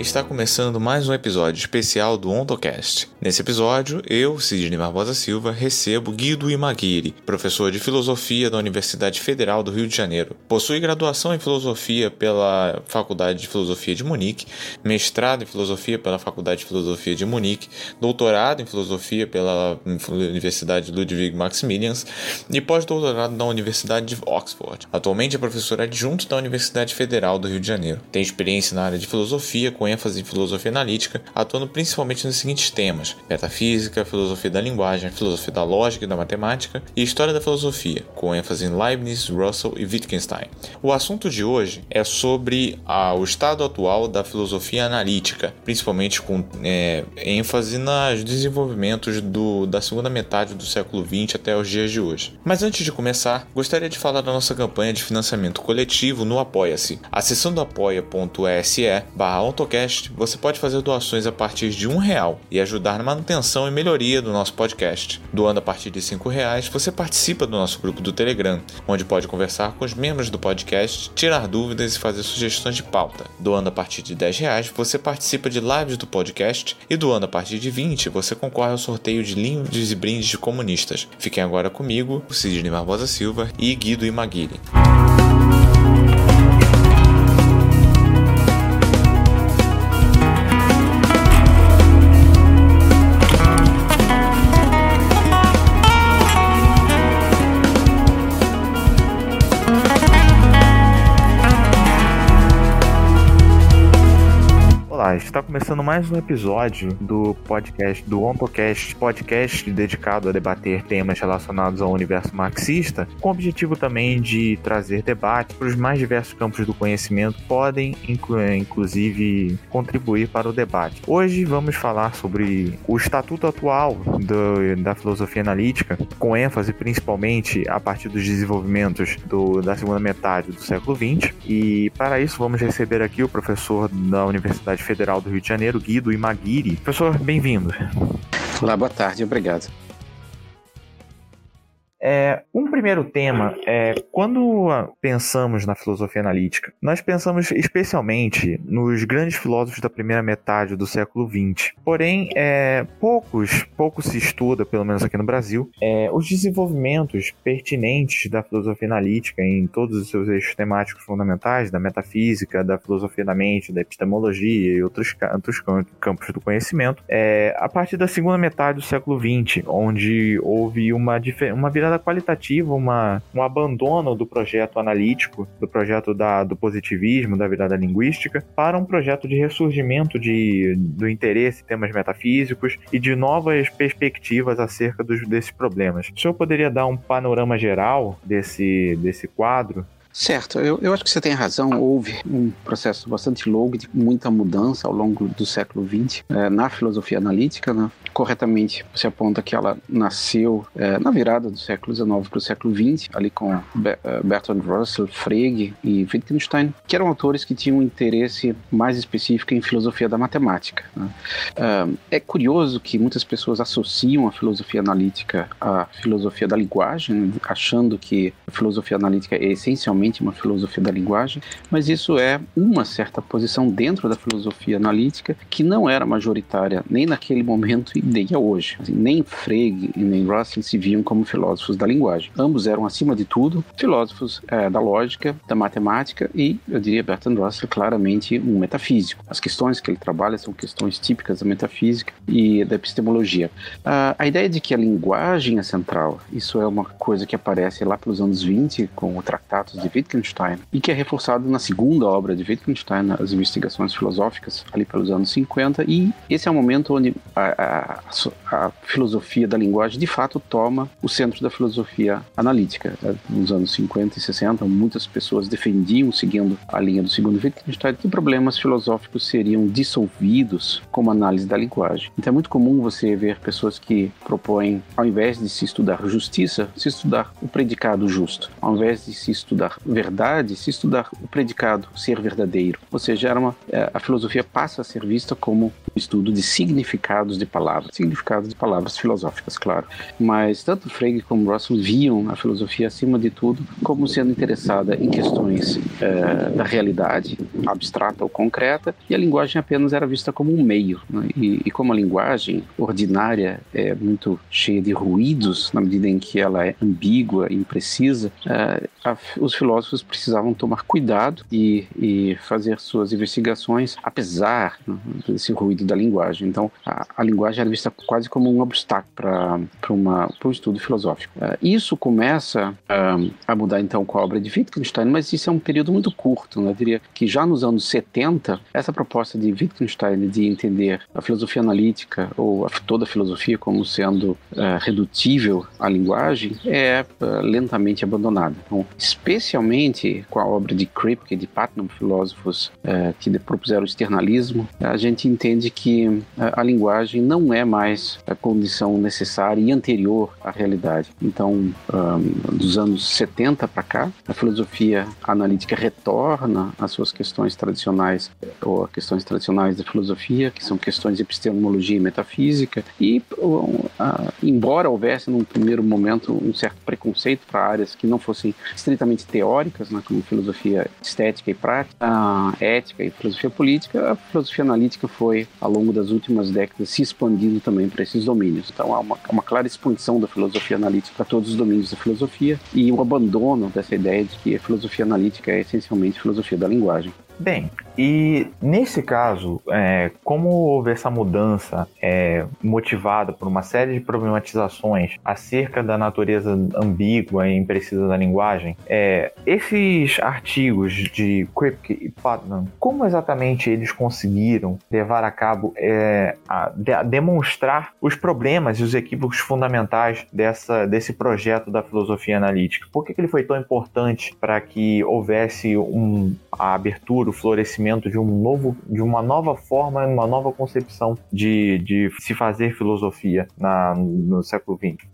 Está começando mais um episódio especial do OntoCast. Nesse episódio, eu, Sidney Barbosa Silva, recebo Guido Imaguire, professor de filosofia da Universidade Federal do Rio de Janeiro. Possui graduação em filosofia pela Faculdade de Filosofia de Munique, mestrado em filosofia pela Faculdade de Filosofia de Munique, doutorado em filosofia pela Universidade Ludwig Maximilians e pós-doutorado na Universidade de Oxford. Atualmente é professor adjunto da Universidade Federal do Rio de Janeiro. Tem experiência na área de filosofia, com ênfase em filosofia analítica, atuando principalmente nos seguintes temas: metafísica, filosofia da linguagem, filosofia da lógica e da matemática e história da filosofia, com ênfase em Leibniz, Russell e Wittgenstein. O assunto de hoje é sobre o estado atual da filosofia analítica, principalmente com ênfase nos desenvolvimentos da segunda metade do século XX até os dias de hoje. Mas antes de começar, gostaria de falar da nossa campanha de financiamento coletivo no Apoia-se. Acessando apoia.se/ontocast, você pode fazer doações a partir de R$1 e ajudar na manutenção e melhoria do nosso podcast. Doando a partir de R$5, você participa do nosso grupo do Telegram, onde pode conversar com os membros do podcast, tirar dúvidas e fazer sugestões de pauta. Doando a partir de R$10, você participa de lives do podcast e doando a partir de R$20, você concorre ao sorteio de livros e brindes de comunistas. Fiquem agora comigo, Sidney Barbosa Silva e Guido Imaguire. Está começando mais um episódio do podcast, do OntoCast, podcast dedicado a debater temas relacionados ao universo marxista, com o objetivo também de trazer debate para os mais diversos campos do conhecimento, podem inclusive contribuir para o debate. Hoje vamos falar sobre o estatuto atual da filosofia analítica, com ênfase principalmente a partir dos desenvolvimentos da segunda metade do século XX, e para isso vamos receber aqui o professor da Universidade Federal do Rio de Janeiro, Guido Imaguire. Professor, bem-vindo. Olá, boa tarde, obrigado. Um primeiro tema é quando pensamos na filosofia analítica, nós pensamos especialmente nos grandes filósofos da primeira metade do século XX. Porém, pouco se estuda, pelo menos aqui no Brasil, os desenvolvimentos pertinentes da filosofia analítica em todos os seus eixos temáticos fundamentais, da metafísica, da filosofia da mente, da epistemologia e outros campos do conhecimento, a partir da segunda metade do século XX, onde houve uma virada qualitativa, um abandono do projeto analítico, do projeto do positivismo, da virada linguística, para um projeto de ressurgimento do interesse em temas metafísicos e de novas perspectivas acerca desses problemas. O senhor poderia dar um panorama geral desse quadro? Certo, eu acho que você tem razão. Houve um processo bastante longo de muita mudança ao longo do século XX na filosofia analítica, né? Corretamente se aponta que ela nasceu na virada do século XIX para o século XX, ali com Bertrand Russell, Frege e Wittgenstein, que eram autores que tinham um interesse mais específico em filosofia da matemática, né? É curioso que muitas pessoas associam a filosofia analítica à filosofia da linguagem, achando que a filosofia analítica é essencialmente uma filosofia da linguagem, mas isso é uma certa posição dentro da filosofia analítica que não era majoritária nem naquele momento e nem hoje. Assim, nem Frege e nem Russell se viam como filósofos da linguagem. Ambos eram, acima de tudo, filósofos da lógica, da matemática e, eu diria, Bertrand Russell claramente um metafísico. As questões que ele trabalha são questões típicas da metafísica e da epistemologia. A ideia de que a linguagem é central, isso é uma coisa que aparece lá pelos anos 20 com o Tractatus de Wittgenstein, e que é reforçado na segunda obra de Wittgenstein, as Investigações Filosóficas, ali pelos anos 50, e esse é o momento onde a filosofia da linguagem de fato toma o centro da filosofia analítica. Nos anos 50 e 60, muitas pessoas defendiam, seguindo a linha do segundo Wittgenstein, que problemas filosóficos seriam dissolvidos como análise da linguagem. Então é muito comum você ver pessoas que propõem, ao invés de se estudar justiça, se estudar o predicado justo, ao invés de se estudar verdade, se estudar o predicado ser verdadeiro. Ou seja, a filosofia passa a ser vista como um estudo de significados de palavras. palavras, significados de palavras filosóficas, claro. Mas tanto Frege como Russell viam a filosofia, acima de tudo, como sendo interessada em questões da realidade abstrata ou concreta, e a linguagem apenas era vista como um meio, né? E como a linguagem ordinária é muito cheia de ruídos, na medida em que ela é ambígua e imprecisa, os filósofos precisavam tomar cuidado e fazer suas investigações apesar, né, desse ruído da linguagem. Então a linguagem era vista quase como um obstáculo para um estudo filosófico. Isso começa a mudar então com a obra de Wittgenstein, mas isso é um período muito curto, né? Eu diria que já nos anos 70, essa proposta de Wittgenstein de entender a filosofia analítica ou toda a filosofia como sendo redutível à linguagem é lentamente abandonada. Então, especialmente com a obra de Kripke, de Putnam, filósofos que propuseram o externalismo, a gente entende que a linguagem não é mais a condição necessária e anterior à realidade. Então, dos anos 70 para cá, a filosofia analítica retorna às suas questões tradicionais, ou às questões tradicionais da filosofia, que são questões de epistemologia e metafísica, e embora houvesse num primeiro momento um certo preconceito para áreas que não fossem estritamente teóricas, né, como filosofia estética e prática, ética e filosofia política, a filosofia analítica foi, ao longo das últimas décadas, se expandindo também para esses domínios. Então há uma clara expansão da filosofia analítica para todos os domínios da filosofia e o abandono dessa ideia de que a filosofia analítica é essencialmente filosofia da linguagem. Bem, e nesse caso, como houve essa mudança motivada por uma série de problematizações acerca da natureza ambígua e imprecisa da linguagem, esses artigos de Kripke e Putnam, como exatamente eles conseguiram levar a cabo, a demonstrar os problemas e os equívocos fundamentais desse projeto da filosofia analítica? Por que ele foi tão importante para que houvesse a abertura, o florescimento de uma nova forma, uma nova concepção de se fazer filosofia no século XX?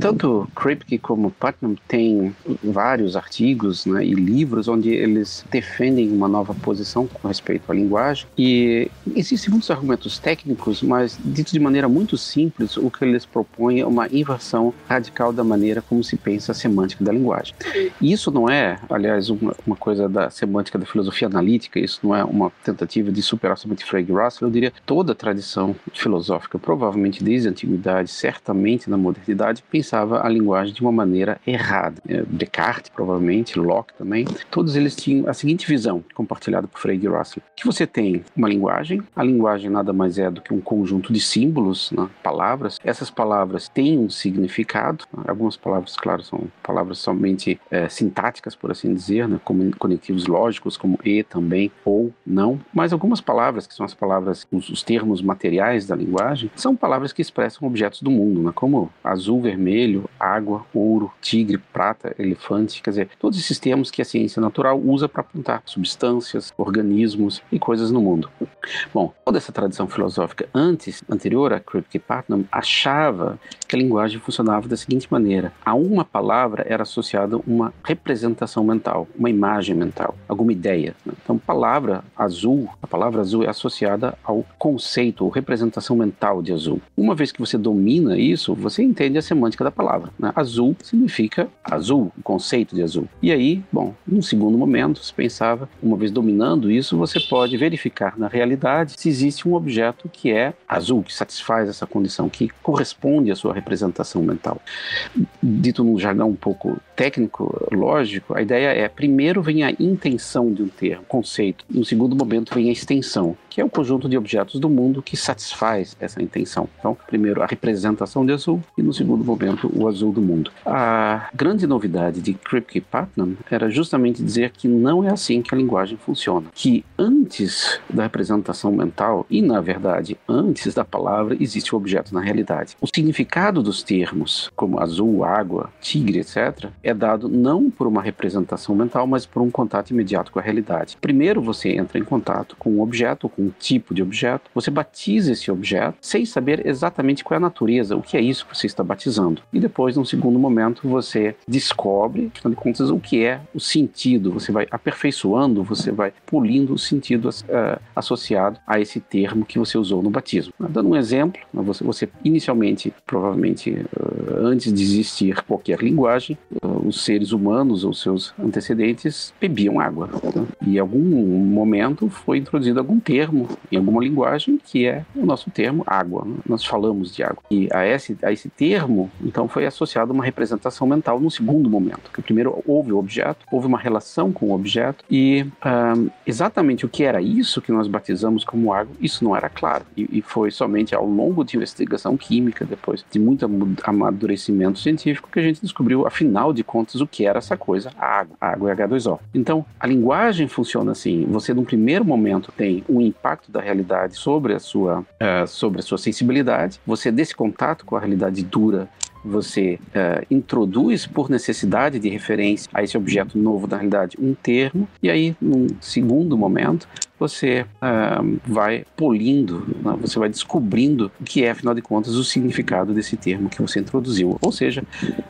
Tanto Kripke como Putnam têm vários artigos, né, e livros onde eles defendem uma nova posição com respeito à linguagem, e existem muitos argumentos técnicos, mas dito de maneira muito simples, o que eles propõem é uma inversão radical da maneira como se pensa a semântica da linguagem. Isso não é, aliás, uma coisa da semântica da filosofia analítica, isso não é uma tentativa de superar somente Frege e Russell. Eu diria toda a tradição filosófica, provavelmente desde a antiguidade, certamente na modernidade, pensava a linguagem de uma maneira errada. Descartes, provavelmente, Locke também, todos eles tinham a seguinte visão, compartilhada por Frege e Russell, que você tem uma linguagem, a linguagem nada mais é do que um conjunto de símbolos, né, palavras, essas palavras têm um significado, né, algumas palavras, claro, são palavras somente sintáticas, por assim dizer, né, como conectivos lógicos, como e também, ou não, mas algumas palavras, que são as palavras, os termos materiais da linguagem, são palavras que expressam objetos do mundo, né, como azul, vermelho, água, ouro, tigre, prata, elefante, quer dizer, todos esses termos que a ciência natural usa para apontar substâncias, organismos e coisas no mundo. Bom, toda essa tradição filosófica anterior a Kripke e Putnam achava que a linguagem funcionava da seguinte maneira: a uma palavra era associada uma representação mental, uma imagem mental, alguma ideia, né? Então, a palavra azul é associada ao conceito ou representação mental de azul. Uma vez que você domina isso, você entende a semântica da palavra, né? Azul significa azul, o conceito de azul. E aí, bom, num segundo momento, se pensava, uma vez dominando isso, você pode verificar na realidade se existe um objeto que é azul, que satisfaz essa condição, que corresponde à sua representação mental. Dito num jargão um pouco técnico, lógico, a ideia é, primeiro vem a intenção de um termo, conceito, no segundo momento vem a extensão, que é o conjunto de objetos do mundo que satisfaz essa intenção. Então, primeiro a representação de azul e no segundo momento o azul do mundo. A grande novidade de Kripke e Putnam era justamente dizer que não é assim que a linguagem funciona, que antes da representação mental e, na verdade, antes da palavra, existe o objeto na realidade. O significado dos termos, como azul, água, tigre, etc., é dado não por uma representação mental, mas por um contato imediato com a realidade. Primeiro você entra em contato com um objeto, com um tipo de objeto, você batiza esse objeto sem saber exatamente qual é a natureza, o que é isso que você está batizando. E depois, num segundo momento, você descobre, afinal de contas, o que é o sentido. Você vai aperfeiçoando, você vai polindo o sentido associado a esse termo que você usou no batismo. Dando um exemplo, você inicialmente, provavelmente antes de existir qualquer linguagem, os seres humanos ou seus antecedentes bebiam água. E em algum momento foi introduzido algum termo em alguma linguagem que é o nosso termo água. Nós falamos de água. E a esse termo, então, foi associado uma representação mental num segundo momento. Que primeiro houve o objeto, houve uma relação com o objeto e exatamente o que era isso que nós batizamos como água, isso não era claro. E foi somente ao longo de investigação química, depois de muito amadurecimento científico, que a gente descobriu, afinal de contas, o que era essa coisa, a água. A água é H2O. Então, a linguagem funciona assim. Você, num primeiro momento, tem um impacto da realidade sobre a sua sensibilidade. Você, desse contato com a realidade dura, você introduz por necessidade de referência a esse objeto novo, na realidade, um termo. E aí, num segundo momento, você vai polindo, né? Você vai descobrindo o que é, afinal de contas, o significado desse termo que você introduziu. Ou seja,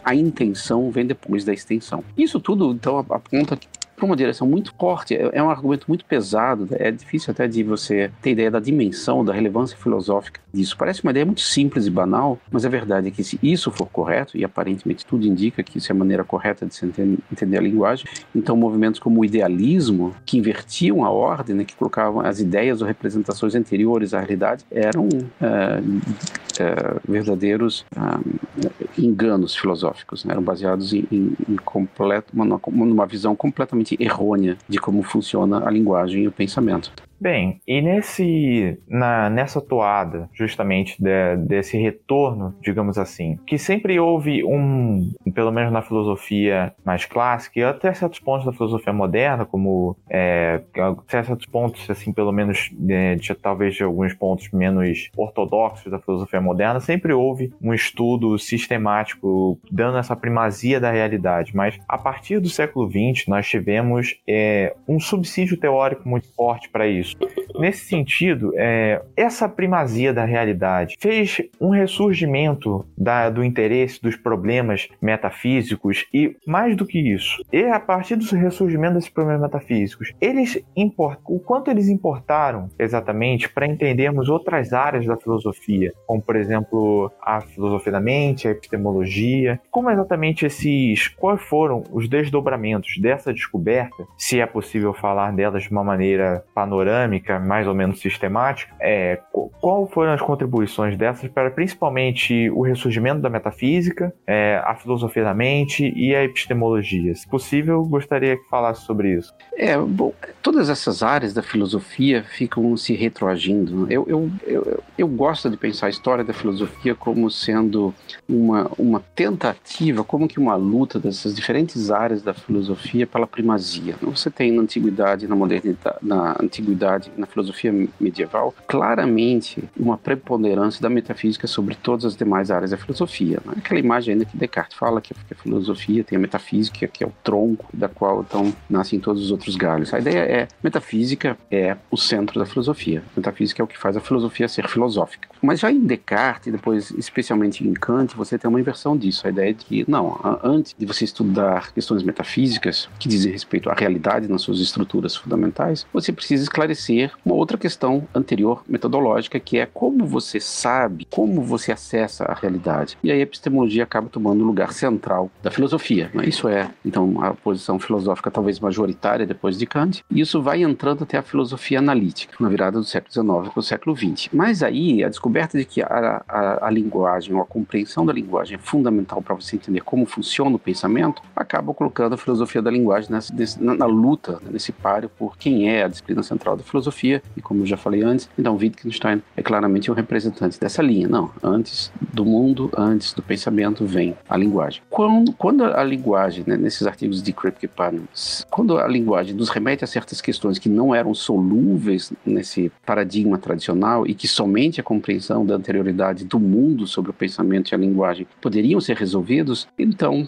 a intenção vem depois da extensão. Isso tudo, então, aponta para uma direção muito forte, é um argumento muito pesado, é difícil até de você ter ideia da dimensão, da relevância filosófica disso. Parece uma ideia muito simples e banal, mas a verdade é que se isso for correto, e aparentemente tudo indica que isso é a maneira correta de se entender a linguagem, então movimentos como o idealismo, que invertiam a ordem, né, que colocavam as ideias ou representações anteriores à realidade, eram verdadeiros enganos filosóficos, né? Eram baseados em completo, numa visão completamente errônea de como funciona a linguagem e o pensamento. Bem, e nessa toada, justamente, desse retorno, digamos assim, que sempre houve pelo menos na filosofia mais clássica, e até certos pontos da filosofia moderna, como até certos pontos, assim, pelo menos, talvez de alguns pontos menos ortodoxos da filosofia moderna, sempre houve um estudo sistemático dando essa primazia da realidade. Mas, a partir do século XX, nós tivemos um subsídio teórico muito forte para isso. Nesse sentido, essa primazia da realidade fez um ressurgimento do interesse dos problemas metafísicos e, mais do que isso, a partir do ressurgimento desses problemas metafísicos, o quanto eles importaram exatamente para entendermos outras áreas da filosofia, como, por exemplo, a filosofia da mente, a epistemologia, como exatamente quais foram os desdobramentos dessa descoberta, se é possível falar delas de uma maneira panorâmica, mais ou menos sistemática, qual foram as contribuições dessas para principalmente o ressurgimento da metafísica, a filosofia da mente e a epistemologia. Se possível, gostaria que falasse sobre isso. Bom, todas essas áreas da filosofia ficam se retroagindo. Eu gosto de pensar a história da filosofia como sendo uma tentativa, como que uma luta dessas diferentes áreas da filosofia pela primazia. Você tem na antiguidade, na modernidade, na filosofia medieval, claramente uma preponderância da metafísica sobre todas as demais áreas da filosofia, né? Aquela imagem ainda que Descartes fala, que a filosofia tem a metafísica, que é o tronco da qual, então, nascem todos os outros galhos. A ideia é, metafísica é o centro da filosofia. Metafísica é o que faz a filosofia ser filosófica. Mas já em Descartes, e depois especialmente em Kant, você tem uma inversão disso. A ideia é de que, não, antes de você estudar questões metafísicas, que dizem respeito à realidade nas suas estruturas fundamentais, você precisa esclarecer uma outra questão anterior metodológica, que é como você sabe, como você acessa a realidade. E aí a epistemologia acaba tomando o lugar central da filosofia, né? Isso é, então, a posição filosófica talvez majoritária depois de Kant, e isso vai entrando até a filosofia analítica, na virada do século XIX para o século XX. Mas aí a descoberta de que a linguagem, ou a compreensão da linguagem é fundamental para você entender como funciona o pensamento, acaba colocando a filosofia da linguagem na luta, nesse páreo por quem é a disciplina central da filosofia, e como eu já falei antes, então Wittgenstein é claramente um representante dessa linha. Não, antes do mundo, antes do pensamento, vem a linguagem. Quando a linguagem, né, nesses artigos de Kripke e Putnam, quando a linguagem nos remete a certas questões que não eram solúveis nesse paradigma tradicional e que somente a compreensão da anterioridade do mundo sobre o pensamento e a linguagem poderiam ser resolvidos, então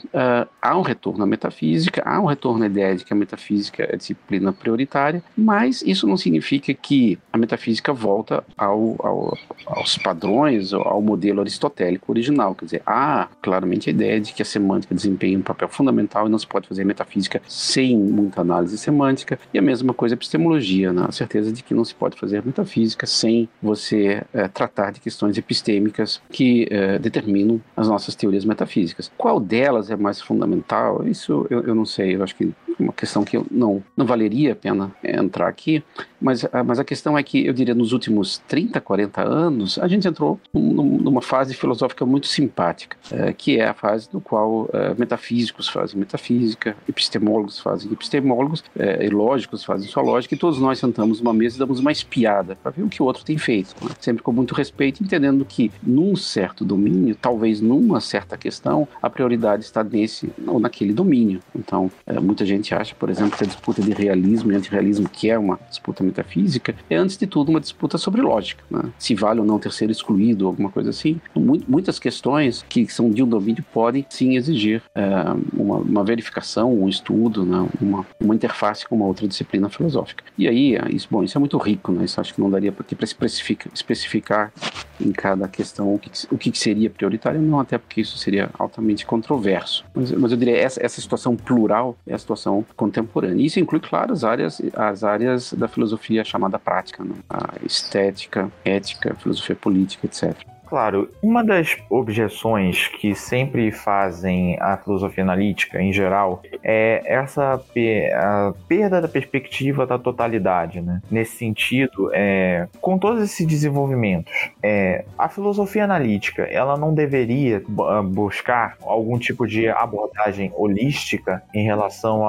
há um retorno à metafísica, há um retorno à ideia de que a metafísica é a disciplina prioritária, mas isso não se significa que a metafísica volta aos padrões, ao modelo aristotélico original. Quer dizer, há claramente a ideia de que a semântica desempenha um papel fundamental e não se pode fazer metafísica sem muita análise semântica. E a mesma coisa a epistemologia, né? A certeza de que não se pode fazer metafísica sem você tratar de questões epistêmicas que determinam as nossas teorias metafísicas. Qual delas é mais fundamental? Isso eu não sei, eu acho que é uma questão que não valeria a pena entrar aqui, mas a questão é que, eu diria, nos últimos 30, 40 anos, a gente entrou numa fase filosófica muito simpática, que é a fase no qual metafísicos fazem metafísica, epistemólogos fazem epistemólogos, e lógicos fazem sua lógica, e todos nós sentamos numa mesa e damos uma espiada para ver o que o outro tem feito, né? Sempre com muito respeito, entendendo que, num certo domínio, talvez numa certa questão, a prioridade está nesse ou naquele domínio. Então, muita gente acha, por exemplo, que a disputa de realismo e antirrealismo, que é uma disputa metafísica, é antes de tudo uma disputa sobre lógica, né? Se vale ou não ter ser excluído, alguma coisa assim. Muitas questões que são de um domínio podem sim exigir uma verificação, um estudo, né? uma interface com uma outra disciplina filosófica. E aí, isso é muito rico, né? Isso acho que não daria para especificar em cada questão o que seria prioritário, não, até porque isso seria altamente controverso. Mas eu diria, essa situação plural é a situação contemporânea. Isso inclui, claro, as áreas da filosofia chamada prática, né? A estética, ética, filosofia política, etc. Claro, uma das objeções que sempre fazem a filosofia analítica, em geral, é a perda da perspectiva da totalidade, né? Nesse sentido, com todos esses desenvolvimentos, a filosofia analítica, ela não deveria buscar algum tipo de abordagem holística em relação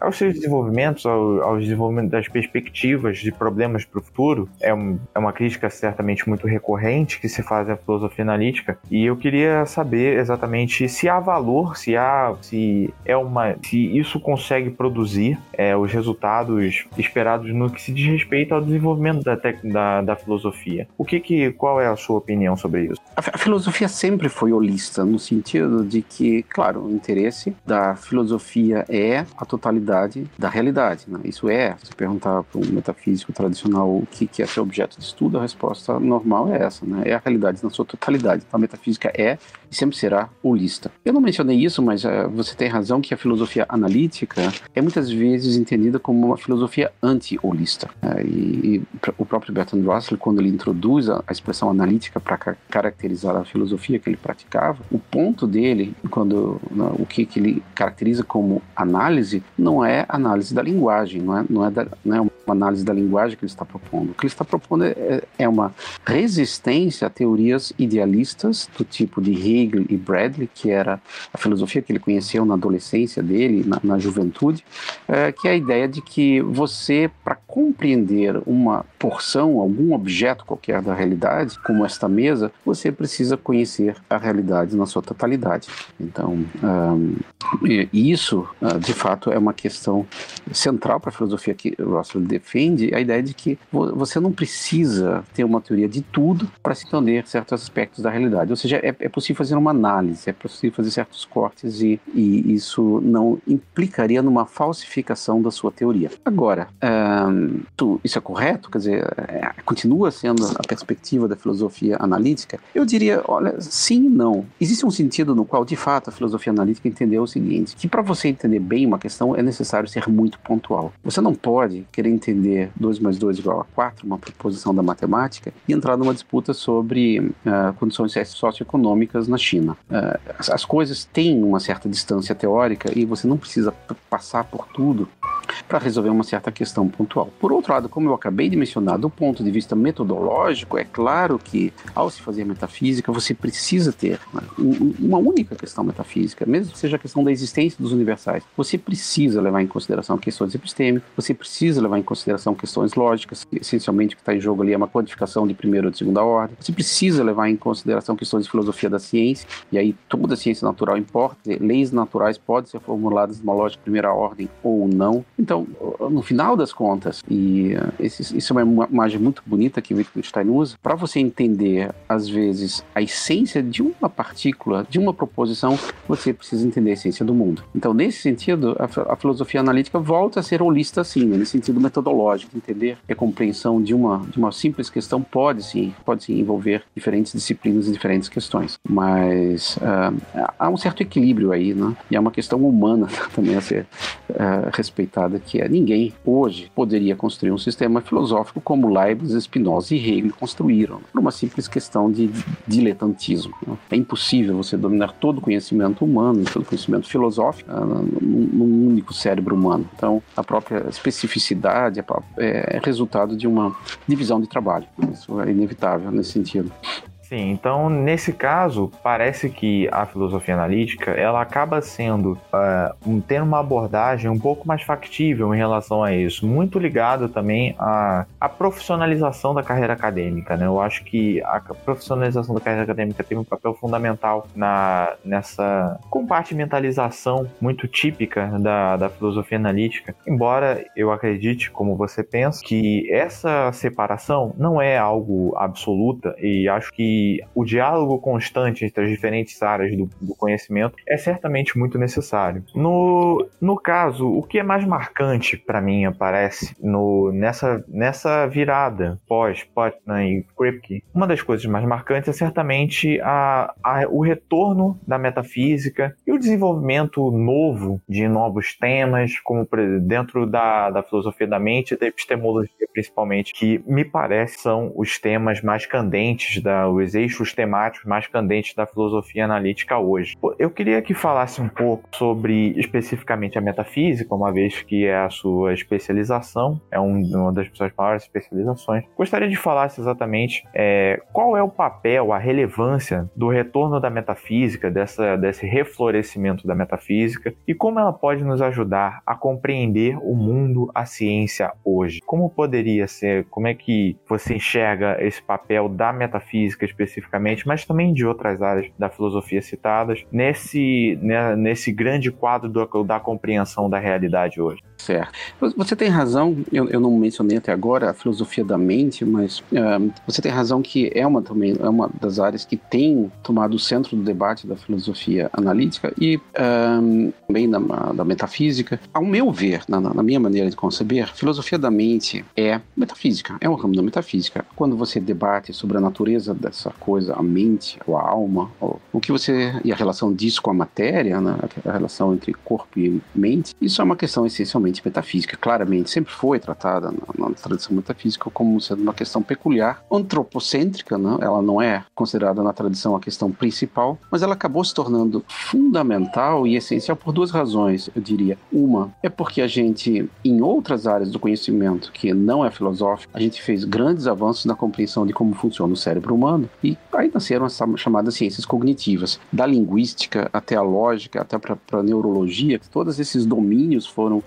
aos seus desenvolvimentos, aos desenvolvimentos das perspectivas de problemas para o futuro? É uma crítica certamente muito recorrente que se faz a filosofia analítica, e eu queria saber exatamente se há valor, se isso consegue produzir os resultados esperados no que se diz respeito ao desenvolvimento da filosofia. Qual é a sua opinião sobre isso? A filosofia sempre foi holista, no sentido de que, claro, o interesse da filosofia é a totalidade da realidade, né? Isso se perguntar para um metafísico tradicional o que é seu objeto de estudo, a resposta normal é essa, né? É a realidade na sua totalidade. A metafísica é e sempre será holista. Eu não mencionei isso, mas você tem razão que a filosofia analítica é muitas vezes entendida como uma filosofia anti-holista. E o próprio Bertrand Russell, quando ele introduz a expressão analítica para caracterizar a filosofia que ele praticava, o ponto dele, o que ele caracteriza como análise, não é análise da linguagem, não é uma análise da linguagem que ele está propondo. O que ele está propondo é uma resistência a teorias idealistas do tipo de Hegel e Bradley, que era a filosofia que ele conheceu na adolescência dele, na juventude, que é a ideia de que você, para compreender uma porção, algum objeto qualquer da realidade, como esta mesa, você precisa conhecer a realidade na sua totalidade. Então, isso, de fato, é uma questão central para a filosofia que Russell defende, a ideia de que você não precisa ter uma teoria de tudo para se entender certos aspectos da realidade. Ou seja, é possível fazer uma análise, é possível fazer certos cortes e isso não implicaria numa falsificação da sua teoria. Agora, isso é correto? Quer dizer, continua sendo a perspectiva da filosofia analítica? Eu diria, olha, sim e não. Existe um sentido no qual, de fato, a filosofia analítica entendeu o seguinte, que para você entender bem uma questão é necessário ser muito pontual. Você não pode querer entender 2 + 2 = 4, uma proposição da matemática, e entrar numa disputa sobre condições socioeconômicas na China. As coisas têm uma certa distância teórica e você não precisa passar por tudo para resolver uma certa questão pontual. Por outro lado, como eu acabei de mencionar, do ponto de vista metodológico, é claro que ao se fazer metafísica, você precisa ter uma única questão metafísica, mesmo que seja a questão da existência dos universais. Você precisa levar em consideração questões epistêmicas, você precisa levar em consideração questões lógicas, essencialmente o que está em jogo ali é uma quantificação de primeira ou de segunda ordem. Você precisa levar em consideração questões de filosofia da ciência, e aí toda a ciência natural importa, leis naturais podem ser formuladas numa lógica de primeira ordem ou não. Então, Então, no final das contas, e isso é uma imagem muito bonita que o Wittgenstein usa, para você entender, às vezes, a essência de uma partícula, de uma proposição, você precisa entender a essência do mundo. Então, nesse sentido, a filosofia analítica volta a ser holista, sim, nesse sentido metodológico. Entender que a compreensão de uma simples questão pode envolver diferentes disciplinas e diferentes questões. Mas há um certo equilíbrio aí, né? E é uma questão humana também a ser respeitada, que é ninguém hoje poderia construir um sistema filosófico como Leibniz, Spinoza e Hegel construíram, por uma simples questão de diletantismo. É impossível você dominar todo o conhecimento humano, todo o conhecimento filosófico num único cérebro humano. Então, a própria especificidade é resultado de uma divisão de trabalho. Isso é inevitável nesse sentido. Sim, então nesse caso parece que a filosofia analítica ela acaba sendo tendo uma abordagem um pouco mais factível em relação a isso, muito ligado também à profissionalização da carreira acadêmica, né? Eu acho que a profissionalização da carreira acadêmica tem um papel fundamental nessa compartimentalização muito típica da filosofia analítica, embora eu acredite, como você pensa, que essa separação não é algo absoluta, e acho que o diálogo constante entre as diferentes áreas do conhecimento é certamente muito necessário. No caso, o que é mais marcante para mim aparece nessa virada pós Putnam e Kripke. Uma das coisas mais marcantes é certamente o retorno da metafísica e o desenvolvimento novo de novos temas, como dentro da filosofia da mente e da epistemologia principalmente, que me parece são os temas mais candentes os eixos temáticos mais candentes da filosofia analítica hoje. Eu queria que falasse um pouco sobre especificamente a metafísica, uma vez que é a sua especialização, é uma das suas maiores especializações. Gostaria de falar exatamente qual é o papel, a relevância do retorno da metafísica, desse reflorescimento da metafísica, e como ela pode nos ajudar a compreender o mundo, a ciência hoje. Como poderia ser, como é que você enxerga esse papel da metafísica especificamente, mas também de outras áreas da filosofia citadas, nesse grande quadro da compreensão da realidade hoje. Certo. Você tem razão, eu não mencionei até agora a filosofia da mente, mas você tem razão que é uma das áreas que tem tomado o centro do debate da filosofia analítica e também da metafísica. Ao meu ver, na minha maneira de conceber, a filosofia da mente é metafísica, é um ramo da metafísica. Quando você debate sobre a natureza dessa coisa, a mente, ou a alma, e a relação disso com a matéria, né, a relação entre corpo e mente, isso é uma questão essencialmente metafísica, claramente sempre foi tratada na tradição metafísica como sendo uma questão peculiar, antropocêntrica, né? Ela não é considerada na tradição a questão principal, mas ela acabou se tornando fundamental e essencial por duas razões, eu diria. Uma é porque a gente, em outras áreas do conhecimento que não é filosófico, a gente fez grandes avanços na compreensão de como funciona o cérebro humano, e aí nasceram as chamadas ciências cognitivas, da linguística até a lógica, até para a neurologia. Todos esses domínios foram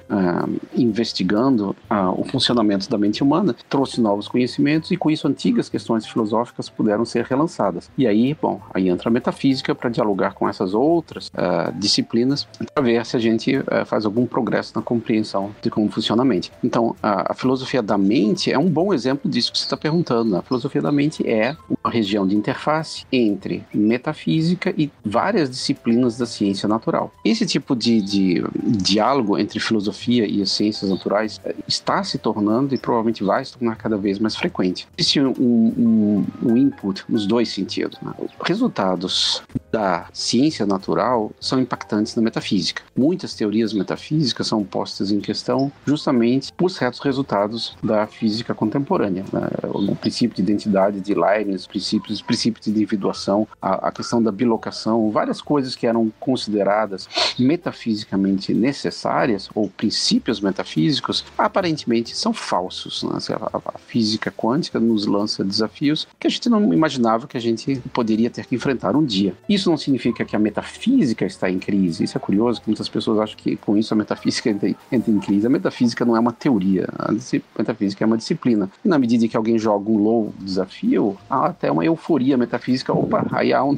investigando o funcionamento da mente humana, trouxe novos conhecimentos e com isso antigas questões filosóficas puderam ser relançadas. E aí, aí entra a metafísica para dialogar com essas outras disciplinas para ver se a gente faz algum progresso na compreensão de como funciona a mente. Então, a filosofia da mente é um bom exemplo disso que você está perguntando. A filosofia da mente é uma região de interface entre metafísica e várias disciplinas da ciência natural. Esse tipo de diálogo entre filosofia e as ciências naturais está se tornando e provavelmente vai se tornar cada vez mais frequente. Existe um input nos dois sentidos, né? Os resultados da ciência natural são impactantes na metafísica. Muitas teorias metafísicas são postas em questão justamente por certos resultados da física contemporânea, né? O princípio de identidade de Leibniz, os princípios de individuação, a questão da bilocação, várias coisas que eram consideradas metafisicamente necessárias ou princípios metafísicos aparentemente são falsos, né? A física quântica nos lança desafios que a gente não imaginava que a gente poderia ter que enfrentar um dia. Isso não significa que a metafísica está em crise. Isso é curioso, que muitas pessoas acham que com isso a metafísica entra em crise. A metafísica não é uma teoria, a metafísica é uma disciplina. E na medida em que alguém joga um novo desafio, há até uma euforia metafísica. Opa, aí há um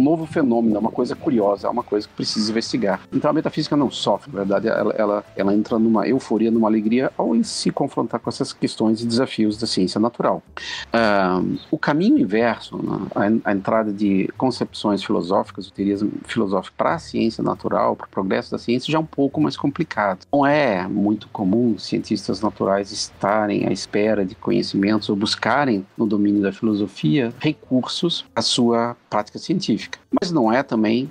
novo fenômeno, uma coisa curiosa, uma coisa que precisa investigar. Então a metafísica não sofre, na verdade, ela entra numa euforia, numa alegria, ao se confrontar com essas questões e desafios da ciência natural. O caminho inverso, né? A entrada de concepções filosóficas, teorias filosóficas para a ciência natural, para o progresso da ciência, já é um pouco mais complicado. Não é muito comum cientistas naturais estarem à espera de conhecimentos ou buscarem no domínio da filosofia recursos à sua prática científica. Mas não é também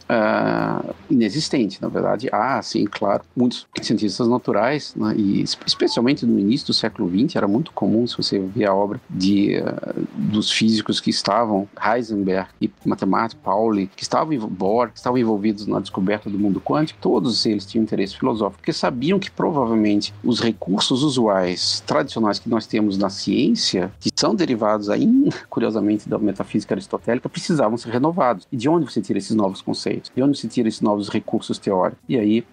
inexistente, na verdade. Há, sim, claro, muitos cientistas naturais, né, e especialmente no início do século XX, era muito comum, se você ver a obra dos físicos que estavam, Heisenberg e matemático, Pauli, que estavam, Bohr, que estavam envolvidos na descoberta do mundo quântico, todos eles tinham interesse filosófico, porque sabiam que provavelmente os recursos usuais tradicionais que nós temos na ciência, que são derivados ainda, curiosamente, da metafísica aristotélica, precisavam ser renovados. E de onde você tira esses novos conceitos? De onde você tira esses novos recursos teóricos? E aí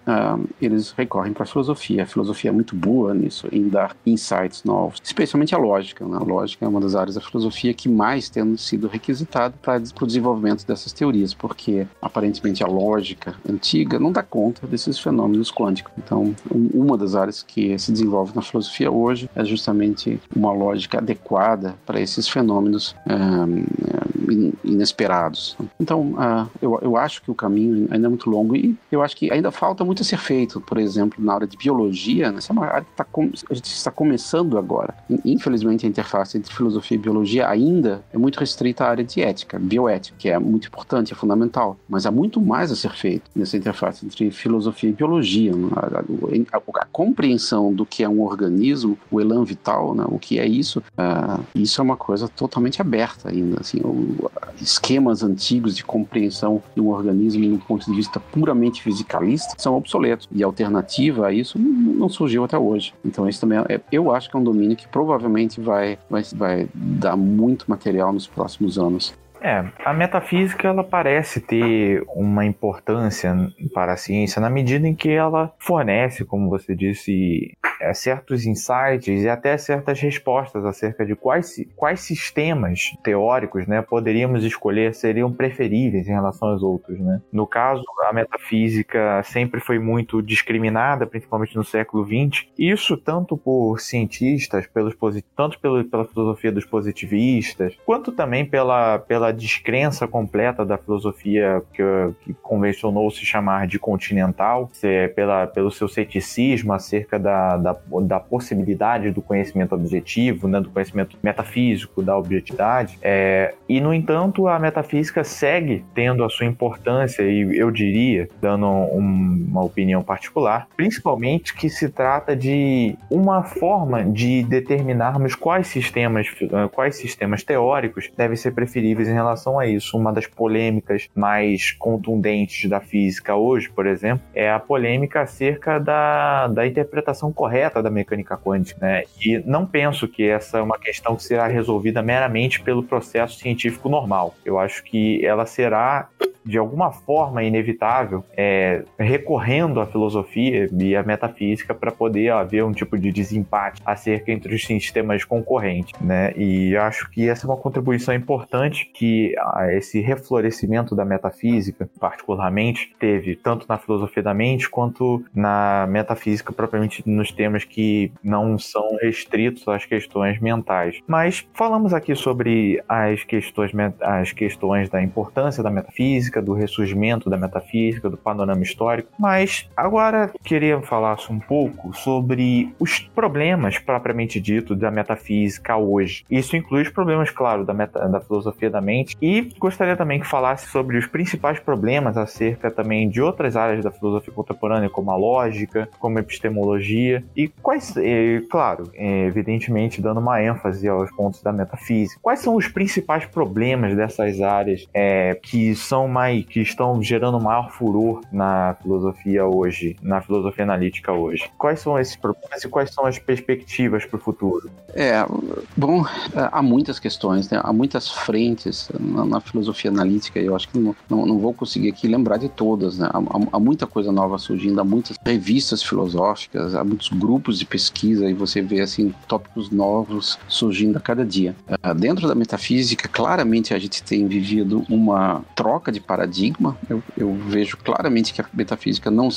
eles recorrem para a filosofia. A filosofia é muito boa nisso, em dar insights novos, especialmente a lógica, né? A lógica é uma das áreas da filosofia que mais tem sido requisitada para o desenvolvimento dessas teorias, porque aparentemente a lógica antiga não dá conta desses fenômenos quânticos. Então, uma das áreas que se desenvolve na filosofia hoje é justamente uma lógica adequada para esses fenômenos inesperados. Então, eu acho que o caminho ainda é muito longo e eu acho que ainda falta muito a ser feito, por exemplo, na área de biologia, né? Essa é uma área que a gente está começando agora. Infelizmente, a interface entre filosofia e biologia ainda é muito restrita à área de ética, bioética, que é muito importante, é fundamental, mas há muito mais a ser feito nessa interface entre filosofia e biologia. Né? A compreensão do que é um organismo, o elan vital, né? O que é isso, isso é uma coisa totalmente aberta ainda, assim, esquemas antigos de compreensão de um organismo do ponto de vista puramente fisicalista são obsoletos, e a alternativa a isso não surgiu até hoje. Então isso também eu acho que é um domínio que provavelmente vai dar muito material nos próximos anos. A metafísica, ela parece ter uma importância para a ciência na medida em que ela fornece, como você disse, certos insights e até certas respostas acerca de quais sistemas teóricos, né, poderíamos escolher, seriam preferíveis em relação aos outros, né? No caso, a metafísica sempre foi muito discriminada, principalmente no século XX. Isso tanto por cientistas, tanto pela filosofia dos positivistas, quanto também pela descrença completa da filosofia que convencionou se chamar de continental, pelo seu ceticismo acerca da possibilidade do conhecimento objetivo, né, do conhecimento metafísico, da objetividade. E, no entanto, a metafísica segue tendo a sua importância, e eu diria, dando uma opinião particular, principalmente que se trata de uma forma de determinarmos quais sistemas teóricos devem ser preferíveis em relação a isso. Uma das polêmicas mais contundentes da física hoje, por exemplo, é a polêmica acerca da interpretação correta da mecânica quântica, né? E não penso que essa é uma questão que será resolvida meramente pelo processo científico normal. Eu acho que ela será, de alguma forma inevitável, recorrendo à filosofia e à metafísica para poder haver um tipo de desempate acerca entre os sistemas concorrentes, né? E acho que essa é uma contribuição importante que esse reflorescimento da metafísica, particularmente, teve tanto na filosofia da mente quanto na metafísica propriamente nos temas que não são restritos às questões mentais. Mas falamos aqui sobre as questões da importância da metafísica, do ressurgimento da metafísica, do panorama histórico, mas agora queria falar um pouco sobre os problemas propriamente dito da metafísica hoje. Isso inclui os problemas, claro, da filosofia da mente, e gostaria também que falasse sobre os principais problemas acerca também de outras áreas da filosofia contemporânea, como a lógica, como a epistemologia, e evidentemente dando uma ênfase aos pontos da metafísica. Quais são os principais problemas dessas áreas que são mais que estão gerando maior furor na filosofia hoje, na filosofia analítica hoje? Quais são esses problemas e quais são as perspectivas para o futuro? Bom, há muitas questões, né? Há muitas frentes na filosofia analítica, e eu acho que não vou conseguir aqui lembrar de todas, né? Há muita coisa nova surgindo, há muitas revistas filosóficas, há muitos grupos de pesquisa, e você vê assim tópicos novos surgindo a cada dia. Dentro da metafísica, claramente a gente tem vivido uma troca de paradigma. Eu vejo claramente que a metafísica não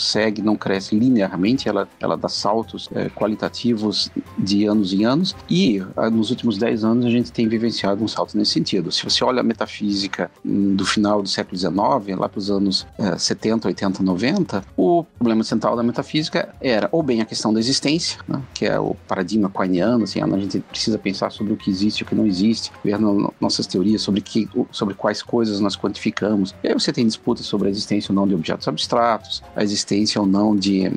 cresce linearmente, ela dá saltos qualitativos de anos em anos, e nos últimos 10 anos a gente tem vivenciado um salto nesse sentido. Se você olha a metafísica do final do século XIX, lá para os anos 70, 80, 90, o problema central da metafísica era ou bem a questão da existência, né, que é o paradigma quiniano, assim, a gente precisa pensar sobre o que existe e o que não existe, ver nossas teorias sobre quais coisas nós quantificamos. E aí você tem disputas sobre a existência ou não de objetos abstratos, a existência ou não de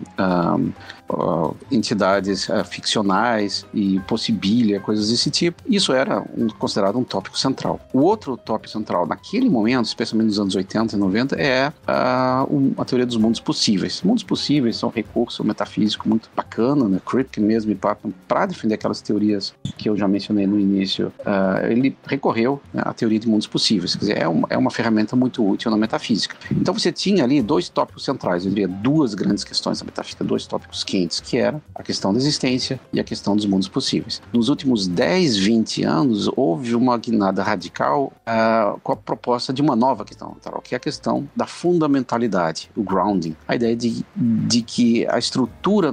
entidades ficcionais e possibilia, coisas desse tipo. Isso era considerado um tópico central. O outro tópico central naquele momento, especialmente nos anos 80 e 90, é a teoria dos mundos possíveis. Mundos possíveis são um recurso metafísico muito bacana, né? Kripke mesmo e Putnam, para defender aquelas teorias que eu já mencionei no início, ele recorreu, né, à teoria de mundos possíveis. Quer dizer, é uma ferramenta muito útil na metafísica. Então você tinha ali dois tópicos centrais, eu diria duas grandes questões da metafísica, dois tópicos quentes, que era a questão da existência e a questão dos mundos possíveis. Nos últimos 10, 20 anos, houve uma guinada radical com a proposta de uma nova questão, que é a questão da fundamentalidade, o grounding. A ideia de que a estrutura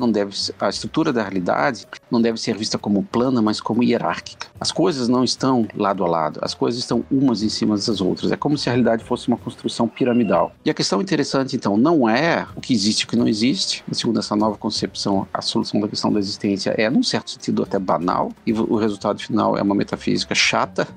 da realidade não deve ser vista como plana, mas como hierárquica. As coisas não estão lado a lado, as coisas estão umas em cima das outras. É como se a realidade fosse uma construção piramidal. E a questão interessante, então, não é o que existe e o que não existe. Segundo essa nova concepção, a solução da questão da existência é, num certo sentido, até banal, e o resultado final é uma metafísica chata,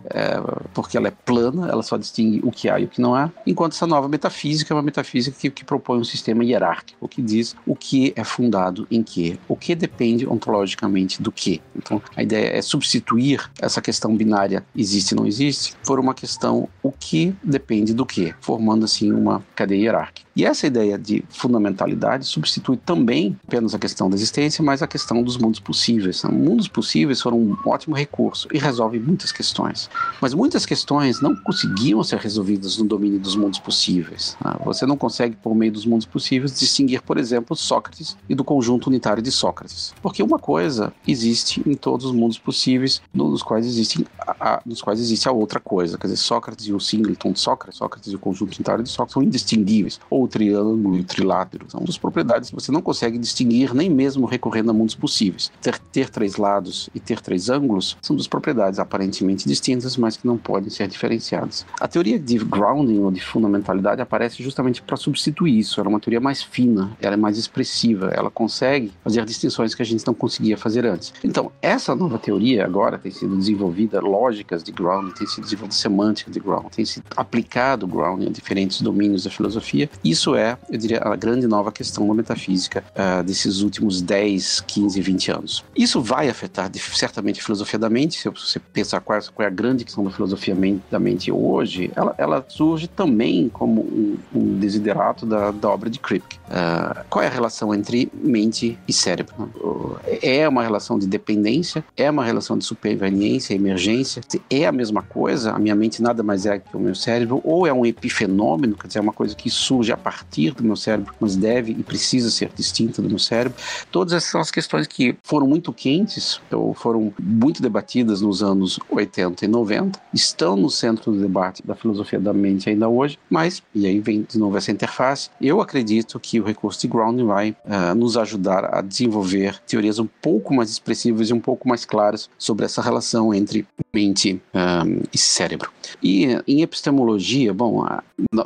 porque ela é plana, ela só distingue o que há e o que não há, enquanto essa nova metafísica é uma metafísica que propõe um sistema hierárquico, que diz o que é fundado em que, o que depende ontologicamente do que. Então, a ideia é substituir essa questão binária existe e não existe por uma questão o que depende do que, formando assim uma cadeia hierárquica. E essa ideia de fundamentalidade substitui também apenas a questão da existência, mas a questão dos mundos possíveis. Mundos possíveis foram um ótimo recurso e resolvem muitas questões. Mas muitas questões não conseguiam ser resolvidas no domínio dos mundos possíveis. Você não consegue, por meio dos mundos possíveis, distinguir, por exemplo, Sócrates e do conjunto unitário de Sócrates. Porque uma coisa existe em todos os mundos possíveis, nos quais existe a outra coisa. Quer dizer, Sócrates e o singleton de Sócrates, Sócrates e o conjunto unitário de Sócrates são indistinguíveis. Ou o triângulo e o trilátero. São duas propriedades que você não consegue distinguir, nem mesmo recorrendo a mundos possíveis. Ter três lados e ter três ângulos são duas propriedades aparentemente distintas, mas que não podem ser diferenciadas. A teoria de grounding ou de fundamentalidade aparece justamente para substituir isso. Ela é uma teoria mais fina, ela é mais expressiva, ela consegue fazer distinções que a gente não conseguia fazer antes. Então, essa nova teoria agora tem sido desenvolvida, lógicas de grounding, tem sido desenvolvida semântica de grounding, tem sido aplicado grounding a diferentes domínios da filosofia. Isso é, eu diria, a grande nova questão da metafísica desses últimos 10, 15, 20 anos. Isso vai afetar certamente a filosofia da mente. Se você pensar qual é a grande questão da filosofia da mente hoje, ela surge também como um desiderato da obra de Kripke. Qual é a relação entre mente e cérebro? É uma relação de dependência? É uma relação de superveniência, emergência? É a mesma coisa? A minha mente nada mais é que o meu cérebro? Ou é um epifenômeno? Quer dizer, é uma coisa que surge a partir do meu cérebro, mas deve e precisa ser distinta do meu cérebro. Todas essas são as questões que foram muito quentes, ou foram muito debatidas nos anos 80 e 90, estão no centro do debate da filosofia da mente ainda hoje, mas, e aí vem de novo essa interface, eu acredito que o recurso de grounding vai nos ajudar a desenvolver teorias um pouco mais expressivas e um pouco mais claras sobre essa relação entre mente e cérebro. E em epistemologia,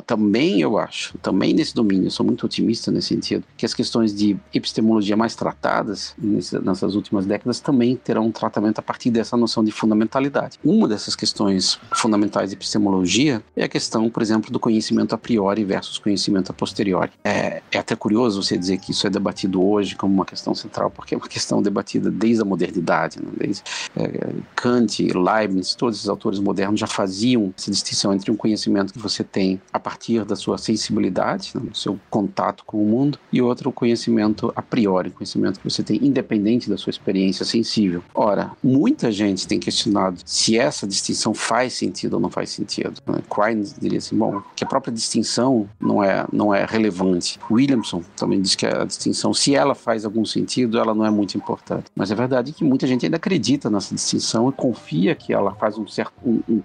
também eu acho, também nesse domínio, sou muito otimista nesse sentido, que as questões de epistemologia mais tratadas nessas últimas décadas também terão um tratamento a partir dessa noção de fundamentalidade. Uma dessas questões fundamentais de epistemologia é a questão, por exemplo, do conhecimento a priori versus conhecimento a posteriori. É até curioso você dizer que isso é debatido hoje como uma questão central, porque é uma questão debatida desde a modernidade, né? Desde Kant, Leibniz, todos esses autores modernos já faziam essa distinção entre um conhecimento que você tem a partir da sua sensibilidade, né, do seu contato com o mundo, e outro conhecimento a priori, conhecimento que você tem independente da sua experiência sensível. Ora, muita gente tem questionado se essa distinção faz sentido ou não faz sentido, né? Quine diria assim, bom, que a própria distinção não é relevante. Williamson também diz que a distinção, se ela faz algum sentido, ela não é muito importante. Mas é verdade que muita gente ainda acredita nessa distinção e confia que ela faz um